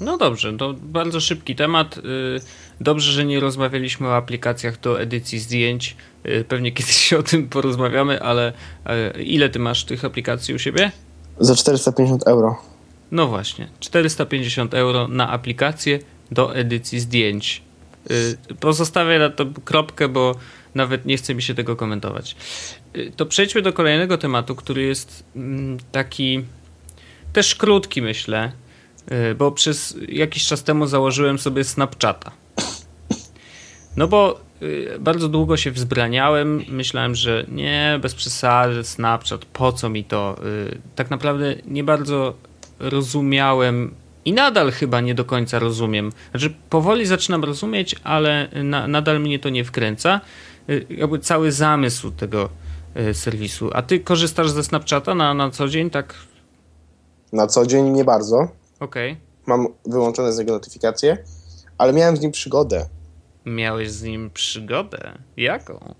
No dobrze, to bardzo szybki temat. Dobrze, że nie rozmawialiśmy o aplikacjach do edycji zdjęć. Pewnie kiedyś się o tym porozmawiamy, ale ile ty masz tych aplikacji u siebie? Za czterysta pięćdziesiąt euro. No właśnie, czterysta pięćdziesiąt euro na aplikację do edycji zdjęć. Pozostawię na to kropkę, bo nawet nie chce mi się tego komentować. To przejdźmy do kolejnego tematu, który jest taki też krótki, myślę. Bo przez jakiś czas temu założyłem sobie Snapchata. No bo bardzo długo się wzbraniałem. Myślałem, że nie, bez przesady, Snapchat, po co mi to? Tak naprawdę nie bardzo rozumiałem i nadal chyba nie do końca rozumiem. Znaczy powoli zaczynam rozumieć, ale na, nadal mnie to nie wkręca. Jakby cały zamysł tego serwisu. A ty korzystasz ze Snapchata na, na co dzień? Tak? Na co dzień nie bardzo. Okay. Mam wyłączone z niego notyfikacje, ale miałem z nim przygodę. Miałeś z nim przygodę? Jaką?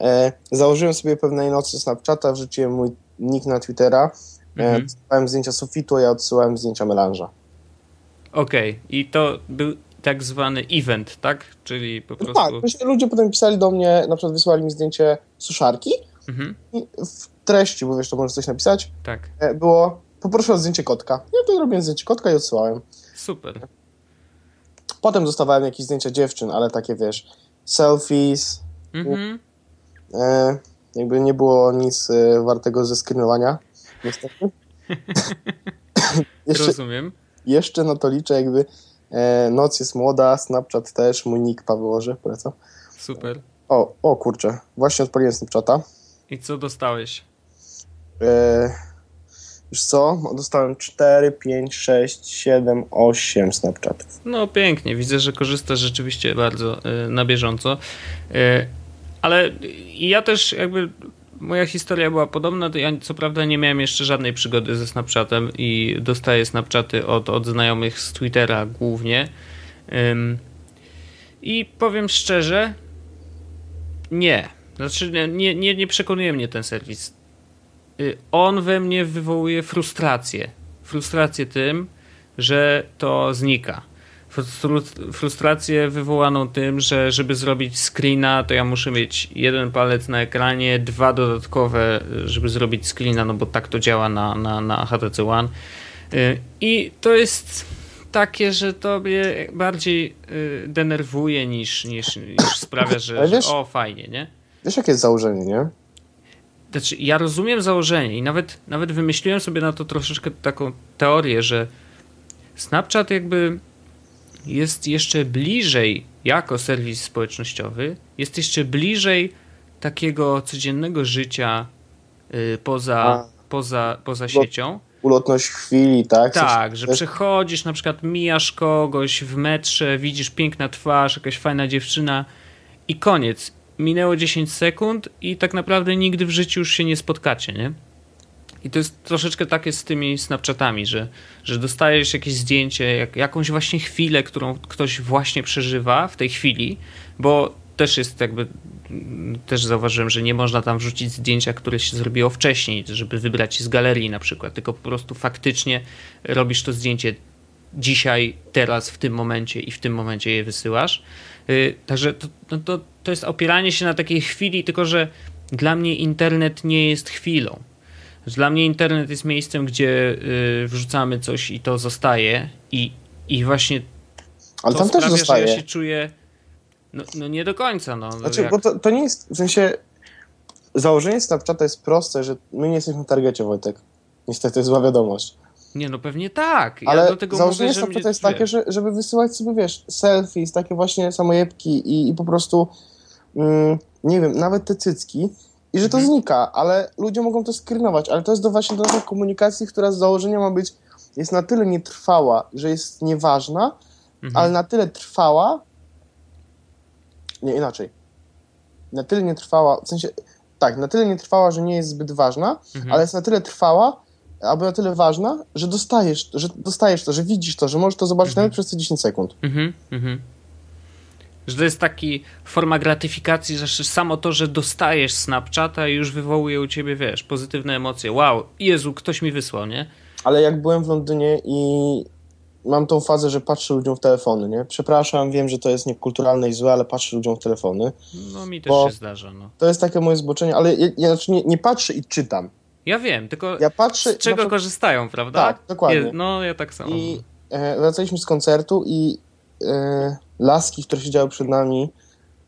E, założyłem sobie pewnej nocy Snapchata, wrzuciłem mój nick na Twittera, mhm. e, odsyłałem zdjęcia sufitu, a ja odsyłałem zdjęcia melanża. Okej, okay. I to był tak zwany event, tak? Czyli po prostu... No tak, ludzie potem pisali do mnie, na przykład wysłali mi zdjęcie suszarki mhm. i w treści, bo wiesz, to możesz coś napisać, tak. e, było... Poproszę o zdjęcie kotka. Ja to robiłem zdjęcie kotka i odsyłałem. Super. Potem dostawałem jakieś zdjęcia dziewczyn, ale takie wiesz, selfies. Mm-hmm. E, jakby nie było nic e, wartego ze skrynowania. Niestety. jeszcze, Rozumiem. Jeszcze no to liczę jakby e, noc jest młoda, Snapchat też, mój nick Paweł Orzech, polecam. Super. O, o kurczę, właśnie odpaliłem Snapchata. I co dostałeś? E... Wiesz co? Dostałem cztery, pięć, sześć, siedem, osiem Snapchatów. No pięknie, widzę, że korzystasz rzeczywiście bardzo y, na bieżąco. Y, ale ja też jakby, moja historia była podobna, ja co prawda nie miałem jeszcze żadnej przygody ze Snapchatem i dostaję Snapchaty od, od znajomych z Twittera głównie. Ym, I powiem szczerze, nie. Znaczy nie, nie, nie przekonuje mnie ten serwis. On we mnie wywołuje frustrację. Frustrację tym, że to znika. Frustrację wywołaną tym, że żeby zrobić screena, to ja muszę mieć jeden palec na ekranie, dwa dodatkowe, żeby zrobić screena, no bo tak to działa na, na, na H T C One. I to jest takie, że to mnie bardziej denerwuje niż, niż, niż sprawia, że, że o, fajnie, nie? Wiesz, jakie jest założenie, nie? Znaczy, ja rozumiem założenie i nawet, nawet wymyśliłem sobie na to troszeczkę taką teorię, że Snapchat jakby jest jeszcze bliżej, jako serwis społecznościowy, jest jeszcze bliżej takiego codziennego życia y, poza, A, poza, poza siecią. Ulotność chwili, tak? Tak, że przechodzisz, na przykład mijasz kogoś w metrze, widzisz piękna twarz, jakaś fajna dziewczyna i koniec. Minęło dziesięć sekund i tak naprawdę nigdy w życiu już się nie spotkacie, nie? I to jest troszeczkę takie z tymi Snapchatami, że, że dostajesz jakieś zdjęcie, jak, jakąś właśnie chwilę, którą ktoś właśnie przeżywa w tej chwili, bo też jest jakby, też zauważyłem, że nie można tam wrzucić zdjęcia, które się zrobiło wcześniej, żeby wybrać z galerii na przykład, tylko po prostu faktycznie robisz to zdjęcie dzisiaj, teraz, w tym momencie i w tym momencie je wysyłasz. Yy, także to, no to, to jest opieranie się na takiej chwili, tylko że dla mnie internet nie jest chwilą. Dla mnie internet jest miejscem, gdzie yy, wrzucamy coś i to zostaje i, i właśnie ale to tam sprawia, też zostaje. Że ja się czuję no, no nie do końca. No, znaczy, jak... bo to, to nie jest, w sensie założenie Snapchata jest proste, że my nie jesteśmy w targecie, Wojtek. Niestety to jest zła wiadomość. Nie, no pewnie tak. Ja ale do tego założenie mówię, Snapchata jest takie, że, żeby wysyłać sobie, wiesz, selfies, takie właśnie samojebki i, i po prostu, mm, nie wiem, nawet te cycki i że to mhm. znika, ale ludzie mogą to skrynować, ale to jest do właśnie do naszej komunikacji, która z założenia ma być, jest na tyle nietrwała, że jest nieważna, mhm. ale na tyle trwała, nie, inaczej, na tyle nietrwała, w sensie, tak, na tyle nietrwała, że nie jest zbyt ważna, mhm. ale jest na tyle trwała, a była tyle ważna, że dostajesz, że dostajesz to, że widzisz to, że możesz to zobaczyć mhm. nawet przez te dziesięć sekund. Mhm, mhm. Że to jest taki forma gratyfikacji, że samo to, że dostajesz Snapchata już wywołuje u ciebie, wiesz, pozytywne emocje. Wow, Jezu, ktoś mi wysłał, nie? Ale jak byłem w Londynie i mam tą fazę, że patrzę ludziom w telefony, nie? Przepraszam, wiem, że to jest niekulturalne i złe, ale patrzę ludziom w telefony. No mi też się zdarza, no. To jest takie moje zboczenie, ale ja, ja znaczy nie, nie patrzę i czytam. Ja wiem, tylko ja patrzę, z czego przykład... korzystają, prawda? Tak, dokładnie. Je, no ja tak samo. I e, wracaliśmy z koncertu i e, laski, które siedziały przed nami,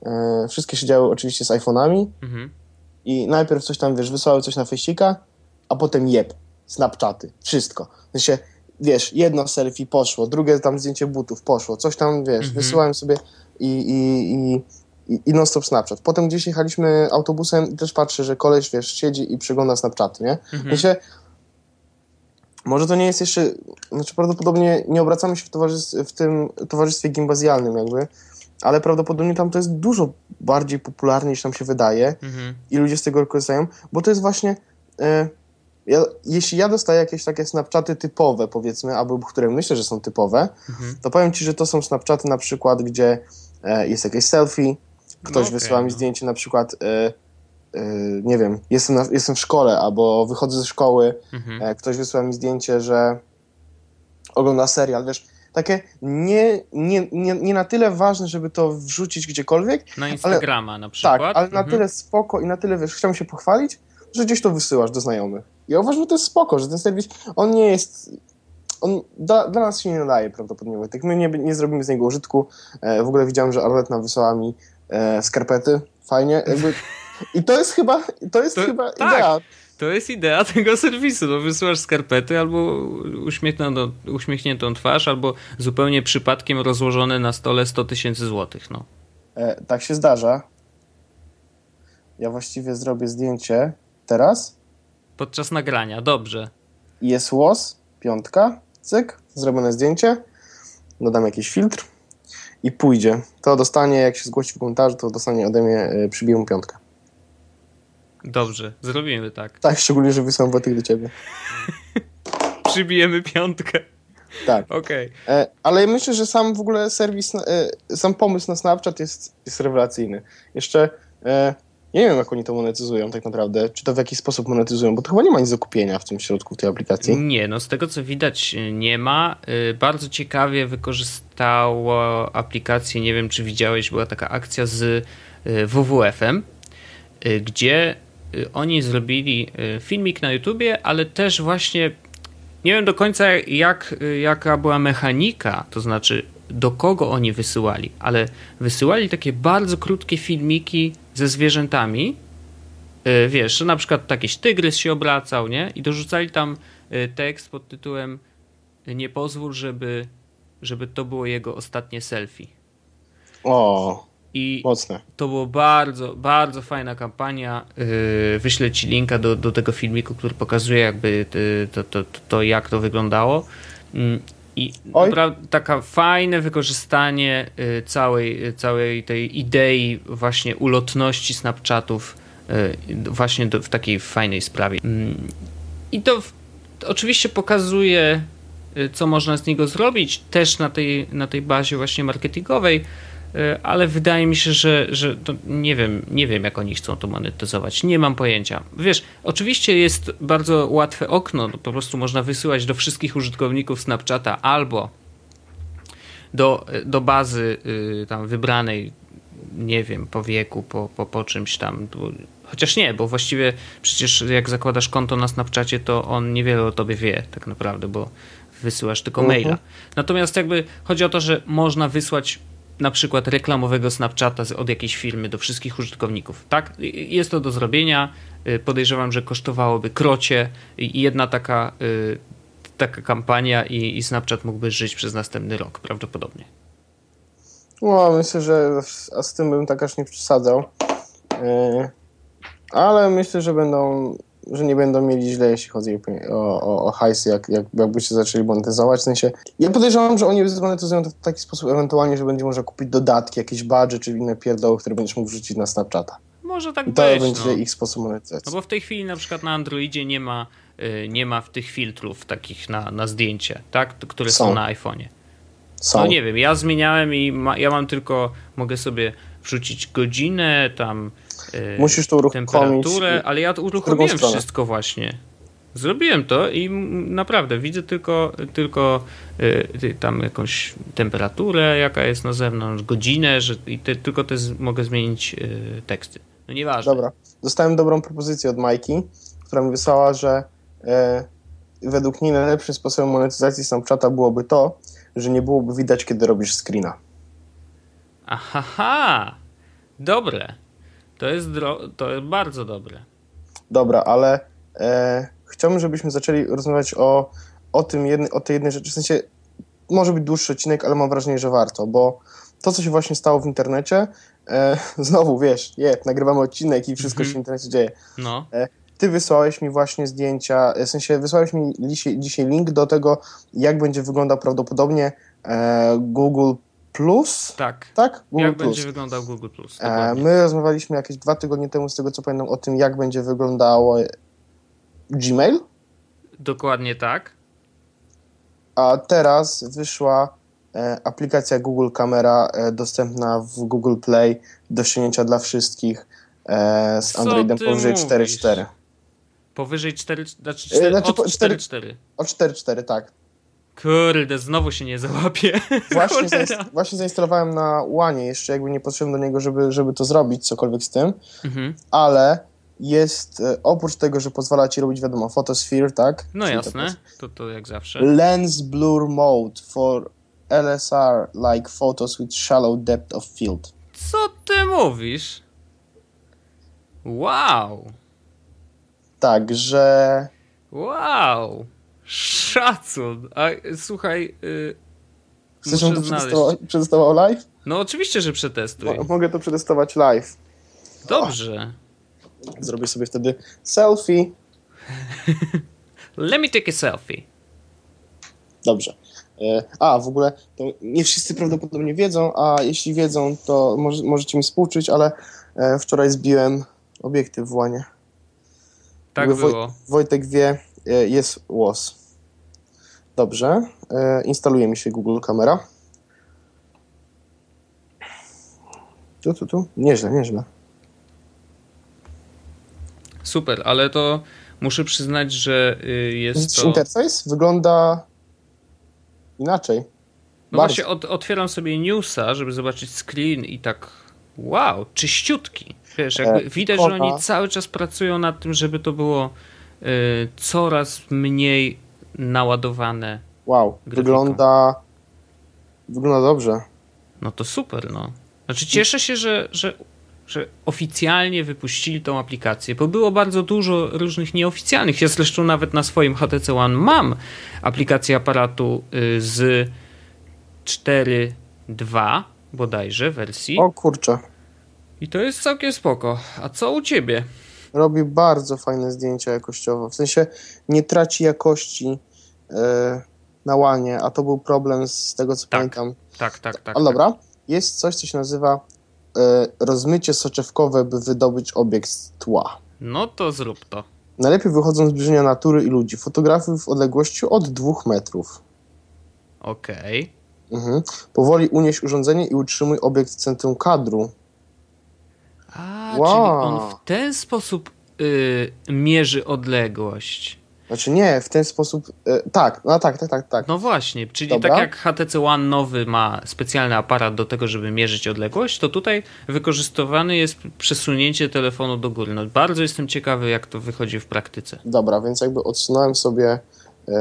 e, wszystkie siedziały oczywiście z iPhone'ami mhm. i najpierw coś tam, wiesz, wysłały coś na fejsika, a potem jeb, Snapchaty, wszystko. Znaczy, wiesz, jedno selfie poszło, drugie tam zdjęcie butów poszło, coś tam, wiesz, mhm. wysyłałem sobie i, i, i, i non-stop Snapchat. Potem gdzieś jechaliśmy autobusem i też patrzę, że koleś, wiesz, siedzi i przegląda Snapchaty, nie? Mhm. Znaczy, może to nie jest jeszcze, znaczy prawdopodobnie nie obracamy się w, towarzystw- w tym towarzystwie gimbazjalnym jakby, ale prawdopodobnie tam to jest dużo bardziej popularne niż nam się wydaje mhm. i ludzie z tego korzystają, bo to jest właśnie... E, Ja, jeśli ja dostaję jakieś takie Snapchaty typowe, powiedzmy, albo które myślę, że są typowe, mhm. to powiem ci, że to są Snapchaty na przykład, gdzie e, jest jakieś selfie, ktoś no okay, wysyła mi no. zdjęcie na przykład, e, e, nie wiem, jestem, na, jestem w szkole albo wychodzę ze szkoły, mhm. e, ktoś wysyła mi zdjęcie, że ogląda serial, wiesz, takie nie, nie, nie, nie na tyle ważne, żeby to wrzucić gdziekolwiek. Na Instagrama ale, na przykład. Tak, ale mhm. na tyle spoko i na tyle, wiesz, chciałem się pochwalić, że gdzieś to wysyłasz do znajomych. Ja uważam, że to jest spoko, że ten serwis, on nie jest, on dla, dla nas się nie nadaje prawdopodobnie, Wojtek. My nie, nie zrobimy z niego użytku. E, w ogóle widziałem, że Arletta wysłała mi e, skarpety, fajnie. Jakby. I to jest chyba, to jest to, chyba tak, idea. To jest idea tego serwisu, no wysyłasz skarpety albo uśmiechniętą, uśmiechniętą twarz, albo zupełnie przypadkiem rozłożone na stole sto tysięcy złotych, no. E, tak się zdarza. Ja właściwie zrobię zdjęcie teraz. Podczas nagrania, dobrze. Jest łos, piątka, cyk, zrobione zdjęcie, dodam jakiś filtr i pójdzie. To dostanie, jak się zgłosi w komentarzu, to dostanie ode mnie, y, przybiję mu piątkę. Dobrze, zrobimy tak. Tak, szczególnie, że wysłałem Wojtek do ciebie. Przybijemy piątkę. Tak. Okej. Okay. Ale myślę, że sam w ogóle serwis, y, sam pomysł na Snapchat jest, jest rewelacyjny. Jeszcze... Y, Nie wiem, jak oni to monetyzują tak naprawdę, czy to w jakiś sposób monetyzują, bo to chyba nie ma nic do kupienia w tym środku, w tej aplikacji. Nie, no z tego co widać nie ma. Bardzo ciekawie wykorzystało aplikację, nie wiem czy widziałeś, była taka akcja z W W F-em, gdzie oni zrobili filmik na YouTubie, ale też właśnie, nie wiem do końca jak, jaka była mechanika, to znaczy do kogo oni wysyłali, ale wysyłali takie bardzo krótkie filmiki ze zwierzętami, wiesz, że na przykład jakiś tygrys się obracał, nie? I dorzucali tam tekst pod tytułem nie pozwól, żeby, żeby to było jego ostatnie selfie. O, i mocne. To było bardzo, bardzo fajna kampania. Wyślę ci linka do, do tego filmiku, który pokazuje jakby to, to, to, to jak to wyglądało. I naprawdę taka fajne wykorzystanie całej, całej tej idei właśnie ulotności Snapchatów właśnie do, w takiej fajnej sprawie. I to, w, to oczywiście pokazuje, co można z niego zrobić też na tej, na tej bazie właśnie marketingowej, ale wydaje mi się, że, że to nie wiem, nie wiem jak oni chcą to monetyzować, nie mam pojęcia. Wiesz, oczywiście jest bardzo łatwe okno, po prostu można wysyłać do wszystkich użytkowników Snapchata albo do, do bazy yy, tam wybranej, nie wiem, po wieku, po, po, po czymś tam, chociaż nie, bo właściwie przecież jak zakładasz konto na Snapchacie, to on niewiele o tobie wie tak naprawdę, bo wysyłasz tylko mhm. maila. Natomiast jakby chodzi o to, że można wysłać na przykład reklamowego Snapchata od jakiejś firmy do wszystkich użytkowników, tak? Jest to do zrobienia, podejrzewam, że kosztowałoby krocie i jedna taka, taka kampania i, i Snapchat mógłby żyć przez następny rok prawdopodobnie. No, myślę, że a z tym bym tak aż nie przesadzał, ale myślę, że będą, że nie będą mieli źle, jeśli chodzi o, o, o hajsy, jak, jak, jakby się zaczęli monetyzować. W sensie, ja podejrzewam, że oni zmonetyzują to w taki sposób ewentualnie, że będzie można kupić dodatki, jakieś badże czy inne pierdoły, które będziesz mógł wrzucić na Snapchata. Może tak być. I to być, będzie no. ich sposób monetyzacji. No bo w tej chwili na przykład na Androidzie nie ma nie ma w tych filtrów takich na, na zdjęcie, tak? Które są, są na iPhone'ie. Są. No nie wiem, ja zmieniałem i ma, ja mam tylko, mogę sobie wrzucić godzinę, tam yy, musisz to temperaturę, ale ja to uruchomiłem wszystko właśnie. Zrobiłem to i naprawdę widzę tylko, tylko yy, tam jakąś temperaturę, jaka jest na zewnątrz, godzinę, że i te, tylko te z, mogę zmienić yy, teksty. No nieważne. Dobra, dostałem dobrą propozycję od Majki, która mi wysłała, że yy, według niej najlepszym sposobem monetyzacji Snapchata byłoby to, że nie byłoby widać, kiedy robisz screena. Aha, dobre. To jest, dro- to jest bardzo dobre. Dobra, ale e, chciałbym, żebyśmy zaczęli rozmawiać o, o, tym jednej, o tej jednej rzeczy. W sensie, może być dłuższy odcinek, ale mam wrażenie, że warto, bo to, co się właśnie stało w internecie, e, znowu, wiesz, je, nagrywamy odcinek i wszystko mm-hmm. się w internecie dzieje. No. E, Ty wysłałeś mi właśnie zdjęcia, w sensie wysłałeś mi dzisiaj, dzisiaj link do tego, jak będzie wyglądał prawdopodobnie e, Google Plus. Tak, tak? Google jak Plus. będzie wyglądał Google Plus. E, my rozmawialiśmy jakieś dwa tygodnie temu, z tego co pamiętam, o tym, jak będzie wyglądało Gmail. Dokładnie tak. A teraz wyszła e, aplikacja Google Kamera, e, dostępna w Google Play, do ściągnięcia dla wszystkich. E, z Androidem powyżej cztery kropka cztery. Powyżej cztery kropka cztery, znaczy cztery, znaczy od cztery kropka cztery. Od cztery kropka cztery, tak. Kurde, znowu się nie załapię. Właśnie, zainst- właśnie zainstalowałem na łanie, jeszcze jakby nie potrzebny do niego, żeby, żeby to zrobić, cokolwiek z tym, mhm. ale jest, oprócz tego, że pozwala ci robić, wiadomo, Fotosphere, tak? No czyli jasne, tak to, to jak zawsze. Lens Blur Mode for L S R like photos with shallow depth of field. Co ty mówisz? Wow. Także... Wow. Szacun. A, słuchaj... Yy, chcesz, żebym to przetestował, przetestował live? No oczywiście, że przetestuj. Mo- mogę to przetestować live. Dobrze. Oh. Zrobię sobie wtedy selfie. Let me take a selfie. Dobrze. A, w ogóle to nie wszyscy prawdopodobnie wiedzą, a jeśli wiedzą, to może, możecie mi współczuć, ale wczoraj zbiłem obiektyw w łanie. Tak Jakby było. Woj- Wojtek wie, jest łos. Dobrze. E, instaluje mi się Google Kamera. Tu, tu, tu. Nieźle, nieźle. Super, ale to muszę przyznać, że jest Widzisz to... interfejs wygląda inaczej. No Bardzo. Właśnie od, otwieram sobie newsa, żeby zobaczyć screen i tak wow, czyściutki. Wiesz, jakby widać, że oni cały czas pracują nad tym, żeby to było y, coraz mniej naładowane. Wow, grafiką. wygląda wygląda dobrze. No to super, no. Znaczy cieszę się, że, że, że oficjalnie wypuścili tą aplikację, bo było bardzo dużo różnych nieoficjalnych. Ja zresztą nawet na swoim H T C One mam aplikację aparatu y, z cztery dwa bodajże wersji. O kurczę. I to jest całkiem spoko. A co u ciebie? Robi bardzo fajne zdjęcia jakościowo. W sensie nie traci jakości yy, na łanie, a to był problem z tego, co tak, pamiętam. Tak, tak, tak. Ale tak, dobra, tak. Jest coś, co się nazywa yy, rozmycie soczewkowe, by wydobyć obiekt z tła. No to zrób to. Najlepiej wychodzą zbliżenia natury i ludzi. Fotografy w odległości od dwóch metrów. Okej. Okay. Mhm. Powoli unieś urządzenie i utrzymuj obiekt w centrum kadru. A, wow. Czyli on w ten sposób y, mierzy odległość. Znaczy nie, w ten sposób... Y, tak, no tak, tak, tak, tak. No właśnie, czyli Dobra. tak jak H T C One nowy ma specjalny aparat do tego, żeby mierzyć odległość, to tutaj wykorzystywane jest przesunięcie telefonu do góry. No bardzo jestem ciekawy, jak to wychodzi w praktyce. Dobra, więc jakby odsunąłem sobie y,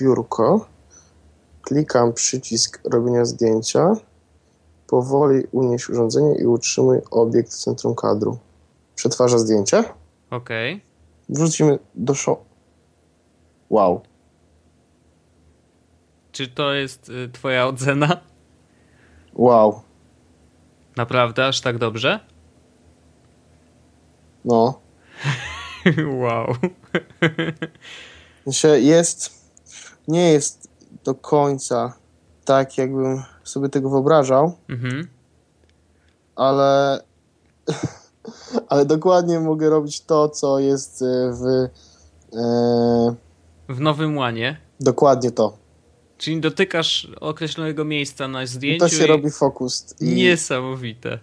biurko, klikam przycisk robienia zdjęcia. Powoli unieś urządzenie i utrzymuj obiekt w centrum kadru. Przetwarza zdjęcie. Okej. Okay. Wrzucimy do show. Wow. Czy to jest y, twoja ocena? Wow. Naprawdę? Aż tak dobrze? No. Wow. Jest... Nie jest do końca tak, jakbym... sobie tego wyobrażał, mhm. ale, ale dokładnie mogę robić to, co jest w Yy... W Nowym Łanie. Dokładnie to. Czyli dotykasz określonego miejsca na zdjęciu. I to się i... robi fokus. I... Niesamowite.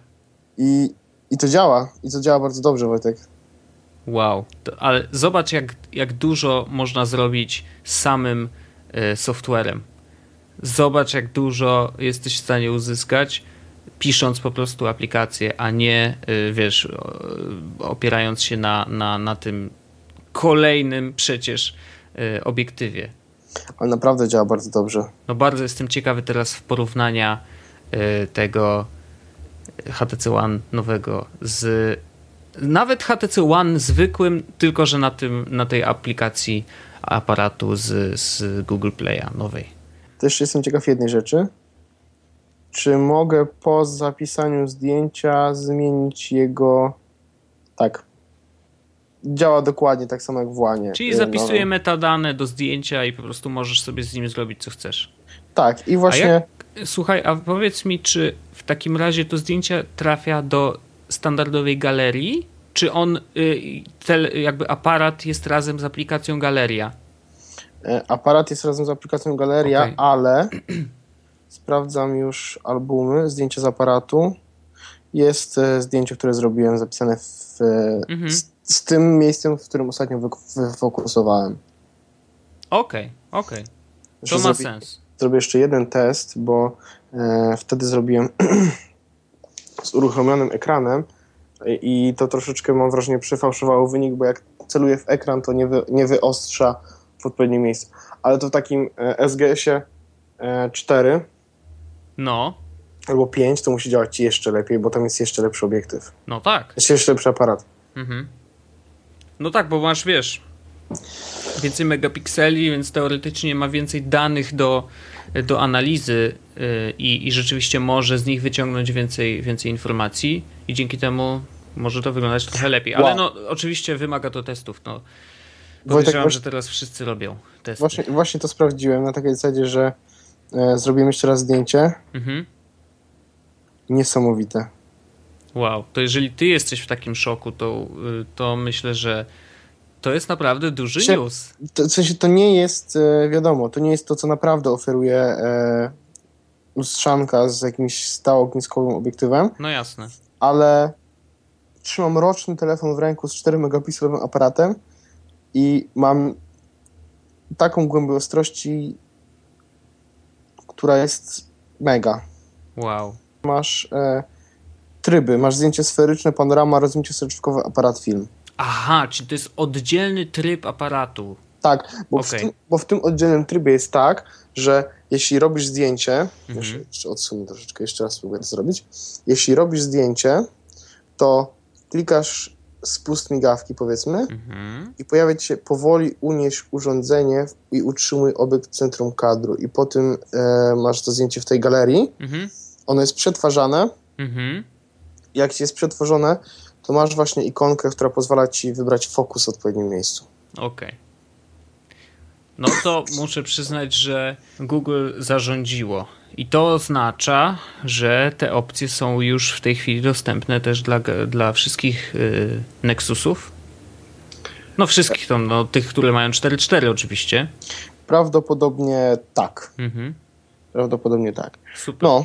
I, I to działa. I to działa bardzo dobrze, Wojtek. Wow. To, ale zobacz, jak, jak dużo można zrobić samym y, softwarem. Zobacz, jak dużo jesteś w stanie uzyskać, pisząc po prostu aplikację, a nie, y, wiesz, opierając się na, na, na tym kolejnym przecież y, obiektywie. Ale naprawdę działa bardzo dobrze. No bardzo jestem ciekawy teraz w porównania y, tego H T C One nowego z... Nawet H T C One zwykłym, tylko że na, tym, na tej aplikacji aparatu z, z Google Playa nowej. Też jestem ciekaw jednej rzeczy. Czy mogę po zapisaniu zdjęcia zmienić jego... Tak. Działa dokładnie tak samo jak w łanie. Czyli zapisuje nowym. Metadane do zdjęcia i po prostu możesz sobie z nim zrobić co chcesz. Tak i właśnie... A jak, słuchaj, a powiedz mi, czy w takim razie to zdjęcie trafia do standardowej galerii? Czy on, tel, jakby aparat jest razem z aplikacją galeria? Aparat jest razem z aplikacją galeria, okay. Ale sprawdzam już albumy, zdjęcia z aparatu. Jest zdjęcie, które zrobiłem zapisane w, mhm. z, z tym miejscem, w którym ostatnio wyfokusowałem. Okej, okay, okej. Okay. To ma zrobi, sens. Zrobię jeszcze jeden test, bo e, wtedy zrobiłem z uruchomionym ekranem i, i to troszeczkę, mam wrażenie, przefałszowało wynik, bo jak celuję w ekran, to nie, wy, nie wyostrza w odpowiednim miejscu. Ale to w takim e, S G S-ie e, cztery no. albo pięć to musi działać jeszcze lepiej, bo tam jest jeszcze lepszy obiektyw. No tak. Jest jeszcze lepszy aparat. Mhm. No tak, bo masz, wiesz, więcej megapikseli, więc teoretycznie ma więcej danych do, do analizy i, i rzeczywiście może z nich wyciągnąć więcej, więcej informacji i dzięki temu może to wyglądać trochę lepiej. Ale wow. no oczywiście wymaga to testów. No. Podejrzewam, że teraz wszyscy robią testy. Właśnie, właśnie to sprawdziłem na takiej zasadzie, że e, zrobimy jeszcze raz zdjęcie. Mhm. Niesamowite. Wow, to jeżeli ty jesteś w takim szoku, to, to myślę, że to jest naprawdę duży Prze- news. To, w sensie to nie jest, e, wiadomo, to nie jest to, co naprawdę oferuje e, lustrzanka z jakimś stałogniskowym obiektywem. No jasne. Ale trzymam roczny telefon w ręku z czteromegapikselowym aparatem i mam taką głębię ostrości, która jest mega. Wow. Masz e, tryby, masz zdjęcie sferyczne, panorama, rozmycie soczewkowe, aparat, film. Aha, czyli to jest oddzielny tryb aparatu. Tak, bo, okay. w, tym, bo w tym oddzielnym trybie jest tak, że jeśli robisz zdjęcie, mm-hmm. jeszcze, jeszcze odsunę troszeczkę, jeszcze raz spróbuję to zrobić, jeśli robisz zdjęcie, to klikasz spust migawki, powiedzmy, mm-hmm. i pojawia ci się powoli unieś urządzenie i utrzymuj obiekt w centrum kadru i po tym e, masz to zdjęcie w tej galerii, mm-hmm. ono jest przetwarzane, mm-hmm. jak ci jest przetworzone, to masz właśnie ikonkę, która pozwala ci wybrać fokus w odpowiednim miejscu. Okej. Okay. No to muszę przyznać, że Google zarządziło. I to oznacza, że te opcje są już w tej chwili dostępne też dla, dla wszystkich yy, Nexusów. No wszystkich, to, no, tych, które mają cztery cztery oczywiście. Prawdopodobnie tak. Mhm. Prawdopodobnie tak. Super. No,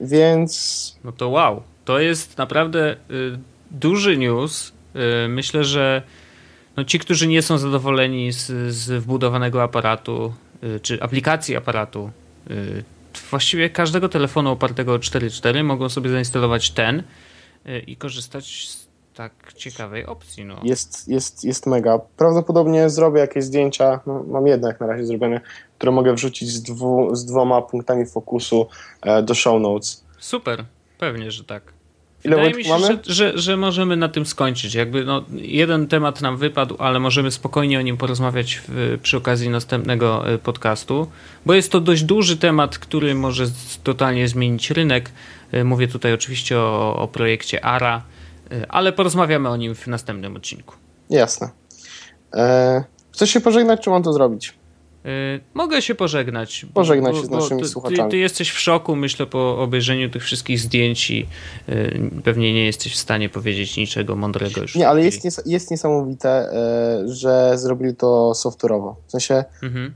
więc... No to wow. To jest naprawdę... Yy, duży news. Myślę, że no ci, którzy nie są zadowoleni z, z wbudowanego aparatu, czy aplikacji aparatu, właściwie każdego telefonu opartego o cztery cztery mogą sobie zainstalować ten i korzystać z tak ciekawej opcji. No. Jest, jest, jest mega. Prawdopodobnie zrobię jakieś zdjęcia, no, mam jedno jak na razie zrobione, które mogę wrzucić z, dwu, z dwoma punktami fokusu do show notes. Super, pewnie, że tak. Wydaje mi się, że, że, że możemy na tym skończyć. Jakby no, jeden temat nam wypadł, ale możemy spokojnie o nim porozmawiać w, przy okazji następnego podcastu, bo jest to dość duży temat, który może totalnie zmienić rynek. Mówię tutaj oczywiście o, o projekcie ARA, ale porozmawiamy o nim w następnym odcinku. Jasne. Eee, chcesz się pożegnać, czy mam to zrobić? Mogę się pożegnać. Pożegnać się z naszymi ty, słuchaczami. Ty jesteś w szoku, myślę, po obejrzeniu tych wszystkich zdjęć i pewnie nie jesteś w stanie powiedzieć niczego mądrego już. Nie, ale jest, nies- jest niesamowite, że zrobili to software'owo. W sensie mhm.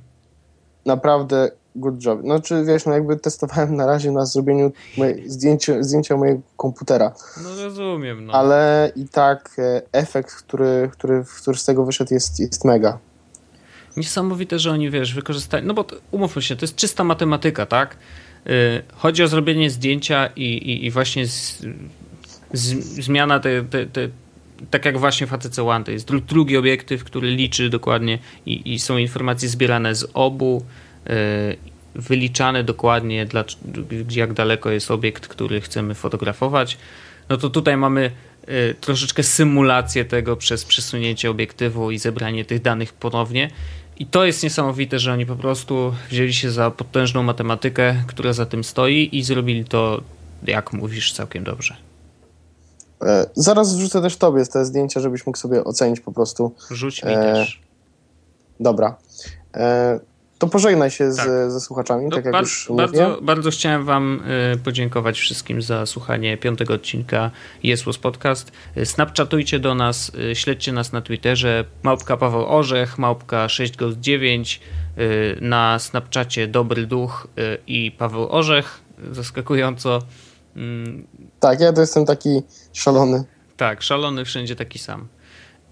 naprawdę good job. No czy wiesz, no jakby testowałem na razie na zrobieniu moje, zdjęcia, zdjęcia mojego komputera. No rozumiem. No. Ale i tak efekt, który, który, który z tego wyszedł jest, jest mega. Niesamowite, że oni, wiesz, wykorzystali, no bo to, umówmy się, to jest czysta matematyka, tak? Yy, chodzi o zrobienie zdjęcia i, i, i właśnie z, z, zmiana te, te, te, tak jak właśnie w H T C One, to jest dru, drugi obiektyw, który liczy dokładnie i, i są informacje zbierane z obu, yy, wyliczane dokładnie, dla, jak daleko jest obiekt, który chcemy fotografować. No to tutaj mamy y, troszeczkę symulację tego przez przesunięcie obiektywu i zebranie tych danych ponownie. I to jest niesamowite, że oni po prostu wzięli się za potężną matematykę, która za tym stoi i zrobili to, jak mówisz, całkiem dobrze. E, zaraz wrzucę też tobie te zdjęcia, żebyś mógł sobie ocenić po prostu. Rzuć mi e, też. Dobra. E, to pożegnaj się tak. z, ze słuchaczami, no, tak jak bar- już bardzo, mówię. Bardzo chciałem wam y, podziękować wszystkim za słuchanie piątego odcinka Jestłos Podcast. Snapchatujcie do nas, y, śledźcie nas na Twitterze, małpka Paweł Orzech, małpka sześć dziewięć, y, na Snapchacie Dobry Duch y, i Paweł Orzech, zaskakująco. Y, tak, ja to jestem taki szalony. Tak, szalony, wszędzie taki sam.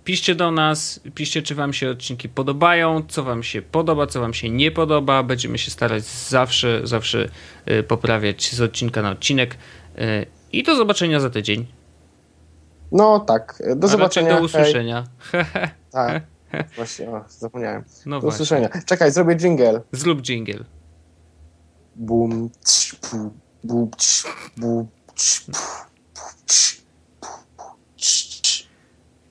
Piszcie do nas, piszcie, czy wam się odcinki podobają, co wam się podoba, co wam się nie podoba. Będziemy się starać zawsze, zawsze poprawiać z odcinka na odcinek. I do zobaczenia za tydzień. No tak, do A zobaczenia. Do usłyszenia. Tak, właśnie, o, zapomniałem. No do właśnie. Usłyszenia. Czekaj, zrobię dżingiel. Zrób dżingiel. Bum, cz, bu, bu, cz, bu, cz, bu, cz.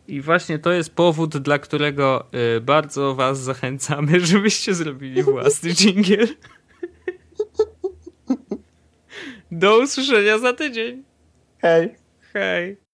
I właśnie to jest powód, dla którego y, bardzo was zachęcamy, żebyście zrobili własny dżingiel. Do usłyszenia za tydzień. Hej. Hej.